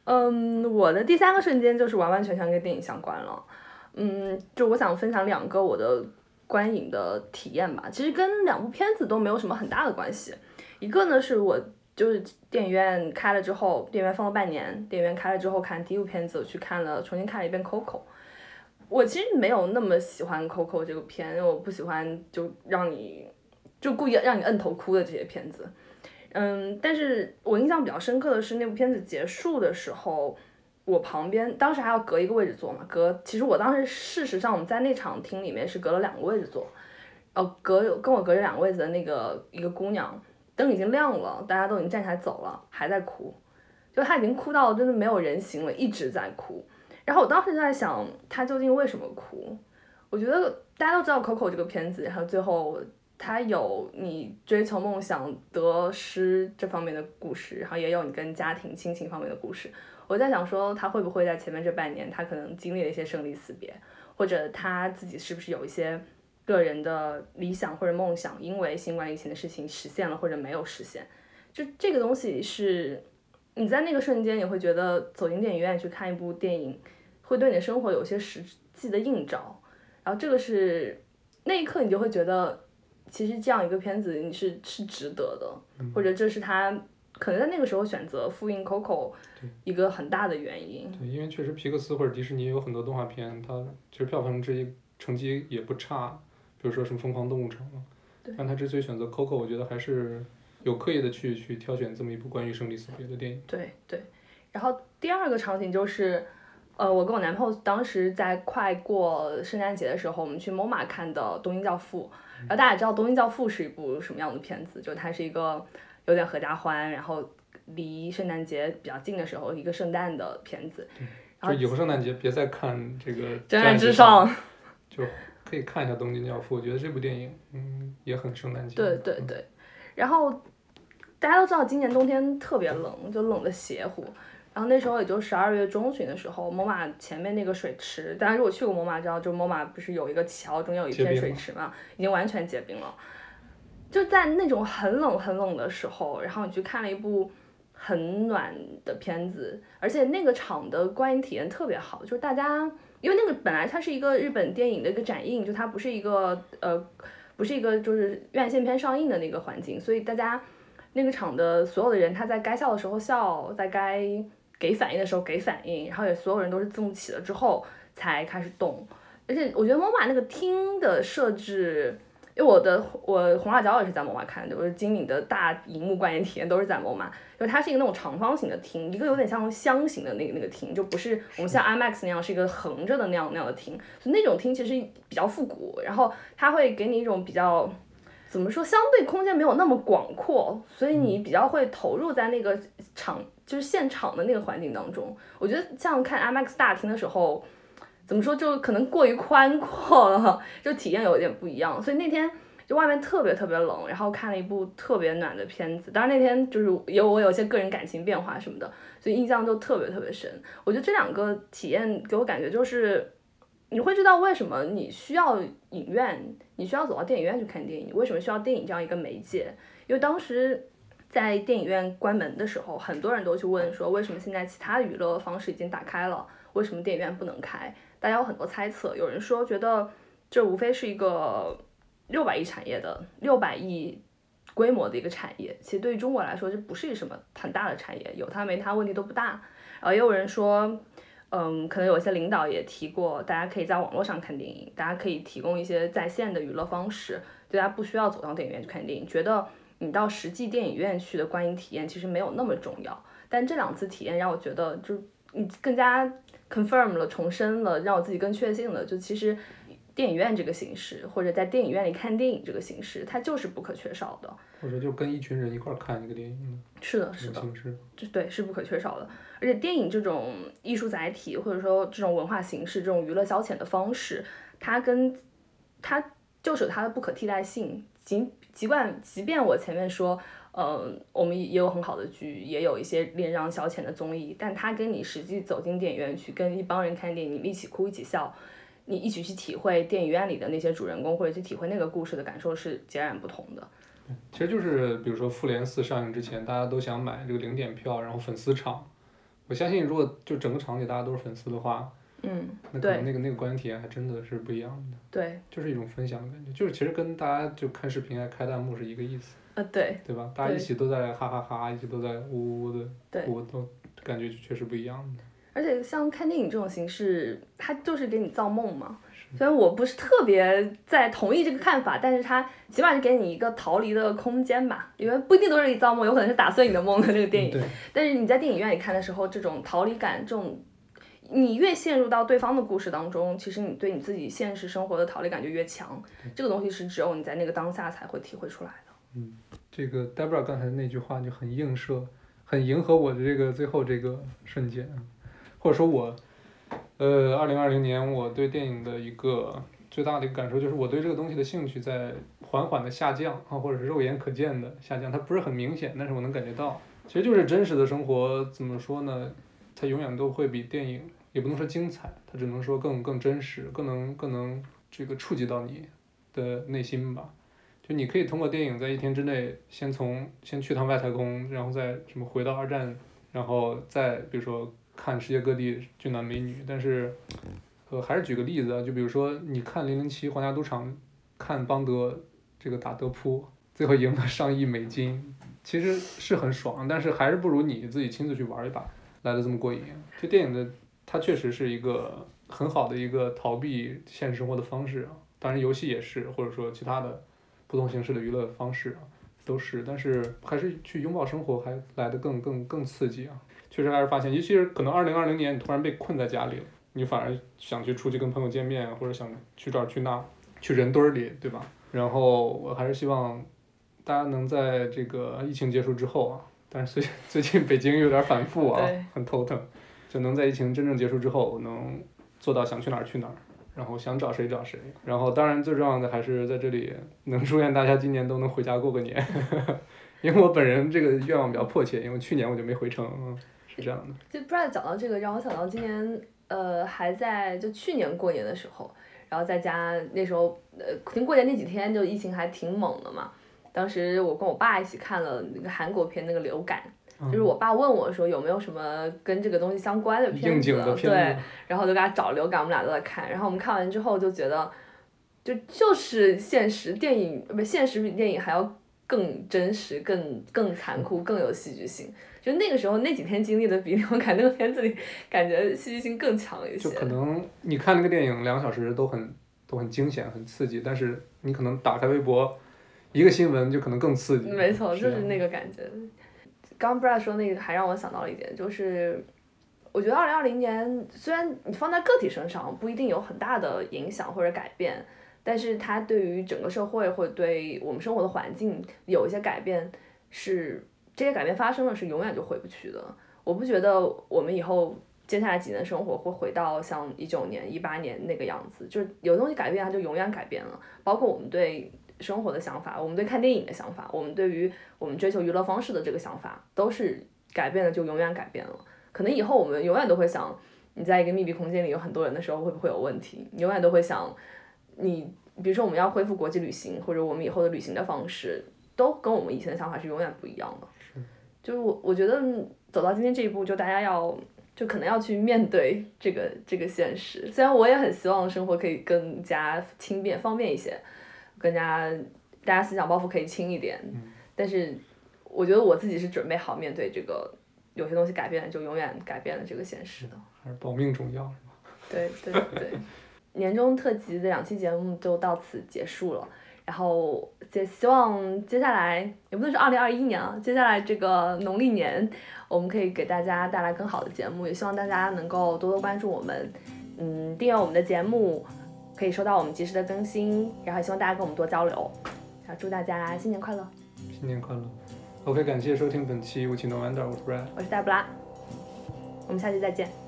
我的第3个瞬间就是完完全全跟电影相关了。就我想分享2个我的观影的体验吧，其实跟2部片子都没有什么很大的关系。一个呢是我就是电影院开了之后，电影院放了半年，电影院开了之后看第1部片子，我去重新看了一遍 Coco。 我其实没有那么喜欢 Coco 这个片，因为我不喜欢就让你就故意让你摁头哭的这些片子。但是我印象比较深刻的是那部片子结束的时候，我旁边当时还要隔一个位置坐嘛，其实我当时事实上我们在那场厅里面是隔了2个位置坐，跟我隔着2个位置的那个一个姑娘，灯已经亮了，大家都已经站起来走了，还在哭，就她已经哭到真的没有人形了，一直在哭。然后我当时就在想她究竟为什么哭。我觉得大家都知道 Coco 这个片子，然后最后它有你追求梦想得失这方面的故事，然后也有你跟家庭亲情方面的故事。我在想说他会不会在前面这半年他可能经历了一些生离死别，或者他自己是不是有一些个人的理想或者梦想因为新冠疫情的事情实现了或者没有实现。就这个东西是你在那个瞬间也会觉得走进电影院去看一部电影会对你的生活有些实际的映照，然后这个是那一刻你就会觉得其实这样一个片子你是值得的，或者这是他可能在那个时候选择复印 Coco 一个很大的原因。 对，因为确实皮克斯或者迪士尼有很多动画片它其实票房成绩也不差，比如说什么疯狂动物城，但他之所以选择 Coco 我觉得还是有刻意的去挑选这么一部关于生离死别的电影。对。然后第2个场景就是我跟我男朋友当时在快过圣诞节的时候，我们去 MoMA 看的《东京教父》。然后大家也知道《东京教父》是一部什么样的片子，就它是一个有点合家欢，然后离圣诞节比较近的时候一个圣诞的片子。然后就以后圣诞节别再看这个《真爱至上》，就可以看一下《东京教父》。我觉得这部电影也很圣诞节。对。然后大家都知道今年冬天特别冷，就冷得邪乎。然后那时候也就12月中旬的时候，MoMA 前面那个水池，大家如果去过 MoMA 知道，就 MoMA 不是有一个桥中间有一片水池嘛，已经完全结冰了。就在那种很冷很冷的时候，然后你去看了一部很暖的片子，而且那个场的观影体验特别好，就是大家因为那个本来它是一个日本电影的一个展映，就它不是一个就是院线片上映的那个环境，所以大家那个场的所有的人他在该笑的时候笑，在该给反应的时候给反应，然后也所有人都是字幕起了之后才开始动。而且我觉得MoMA那个厅的设置，因为我红辣椒也是在MoMA看的，就是金敏的大荧幕观影体验都是在MoMA，就是它是一个那种长方形的厅，一个有点像箱型的那个厅，就不是我们像 IMAX 那样是一个横着的那样的厅，就那种厅其实比较复古，然后它会给你一种比较怎么说，相对空间没有那么广阔，所以你比较会投入在那个场，就是现场的那个环境当中。我觉得像看 IMAX 大厅的时候，怎么说就可能过于宽阔了，就体验有一点不一样。所以那天就外面特别特别冷，然后看了一部特别暖的片子。当然那天就是我有些个人感情变化什么的，所以印象就特别特别深。我觉得这两个体验给我感觉就是，你会知道为什么你需要影院，你需要走到电影院去看电影，为什么需要电影这样一个媒介？因为当时在电影院关门的时候，很多人都去问说，为什么现在其他的娱乐方式已经打开了，为什么电影院不能开？大家有很多猜测，有人说觉得这无非是一个600亿产业的600亿规模的一个产业，其实对于中国来说这不是什么很大的产业，有它没它问题都不大。然后也有人说可能有些领导也提过，大家可以在网络上看电影，大家可以提供一些在线的娱乐方式，大家不需要走到电影院去看电影，觉得你到实际电影院去的观影体验其实没有那么重要。但这两次体验让我觉得，就你更加 confirm 了，重申了，让我自己更确信了，就其实电影院这个形式，或者在电影院里看电影这个形式，它就是不可缺少的。或者就跟一群人一块看一个电影，是的，是的，对，是不可缺少的。而且电影这种艺术载体，或者说这种文化形式，这种娱乐消遣的方式，它就是有它的不可替代性。即便我前面说，我们也有很好的剧，也有一些恋让消遣的综艺，但它跟你实际走进电影院去，跟一帮人看电影，你们一起哭一起笑。你一起去体会电影院里的那些主人公，或者去体会那个故事的感受是截然不同的。其实就是比如说复联4上映之前，大家都想买这个0点票，然后粉丝场。我相信如果就整个场景大家都是粉丝的话，那可能那个观影体验还真的是不一样的。对，就是一种分享的感觉，就是其实跟大家就看视频还开弹幕是一个意思。对吧？大家一起都在哈哈哈，一起都在呜呜的，我都感觉确实不一样的。而且像看电影这种形式，它就是给你造梦嘛。虽然我不是特别在同意这个看法，但是它起码是给你一个逃离的空间吧，因为不一定都是你造梦，有可能是打碎你的梦的这个电影。但是你在电影院里看的时候，这种逃离感，这种你越陷入到对方的故事当中，其实你对你自己现实生活的逃离感就越强。这个东西是只有你在那个当下才会体会出来的。这个 Debra 刚才那句话就很映射，很迎合我的这个最后这个瞬间。或者说我，2020年我对电影的一个最大的一个感受就是，我对这个东西的兴趣在缓缓的下降啊，或者是肉眼可见的下降。它不是很明显，但是我能感觉到，其实就是真实的生活怎么说呢？它永远都会比电影，也不能说精彩，它只能说更真实，更能这个触及到你的内心吧。就你可以通过电影在1天之内，先去趟外太空，然后再什么回到2战，然后再比如说看世界各地俊男美女，但是，还是举个例子啊，就比如说你看007皇家赌场，看邦德这个打德扑，最后赢了上亿美金，其实是很爽，但是还是不如你自己亲自去玩一把来的这么过瘾。这电影的它确实是一个很好的一个逃避现实生活的方式啊，当然游戏也是，或者说其他的不同形式的娱乐方式啊，都是，但是还是去拥抱生活还来得更刺激啊。确实还是发现，尤其是可能2020年你突然被困在家里了，你反而想去出去跟朋友见面，或者想去这儿去那，去人堆里，对吧？然后我还是希望大家能在这个疫情结束之后啊，但是最近北京有点反复啊，很头疼，就能在疫情真正结束之后能做到想去哪儿去哪儿，然后想找谁找谁，然后当然最重要的还是在这里能祝愿大家今年都能回家过个年，因为我本人这个愿望比较迫切，因为去年我就没回城。这样的就 Brad 讲到这个让我想到今年还在就去年过年的时候，然后在家那时候过年那几天就疫情还挺猛的嘛，当时我跟我爸一起看了那个韩国片那个流感，就是我爸问我说有没有什么跟这个东西相关的片子，对，然后就给他找流感，我们俩都在看，然后我们看完之后就觉得就是现实比电影还要更真实，更残酷，更有戏剧性。就那个时候那几天经历的比我看那个片子里感觉戏剧性更强一些。就可能你看那个电影2小时都很都很惊险很刺激，但是你可能打开微博一个新闻就可能更刺激。没错，就是那个感觉。刚 Brad 说那个还让我想到了一点，就是我觉得2020年虽然你放在个体身上不一定有很大的影响或者改变，但是它对于整个社会或者对我们生活的环境有一些改变，是这些改变发生了是永远就回不去的。我不觉得我们以后接下来几年生活会回到像19年、18年那个样子，就是有东西改变它就永远改变了，包括我们对生活的想法，我们对看电影的想法，我们对于我们追求娱乐方式的这个想法，都是改变了就永远改变了。可能以后我们永远都会想，你在一个密闭空间里有很多人的时候会不会有问题，你永远都会想，你比如说我们要恢复国际旅行，或者我们以后的旅行的方式都跟我们以前的想法是永远不一样的。就是我觉得走到今天这一步，就大家就可能要去面对这个现实。虽然我也很希望生活可以更加轻便方便一些，更加大家思想包袱可以轻一点，但是我觉得我自己是准备好面对这个有些东西改变了就永远改变了这个现实的。还是保命重要是吗？对对对。年终特辑的2期节目就到此结束了，然后也希望接下来也不能是2021年啊，接下来这个农历年我们可以给大家带来更好的节目，也希望大家能够多多关注我们，订阅我们的节目，可以收到我们及时的更新，然后也希望大家跟我们多交流，然后祝大家新年快乐。新年快乐。 OK， 感谢收听本期无情的玩点，我是 Brad， 我是戴布拉，我们下期再见。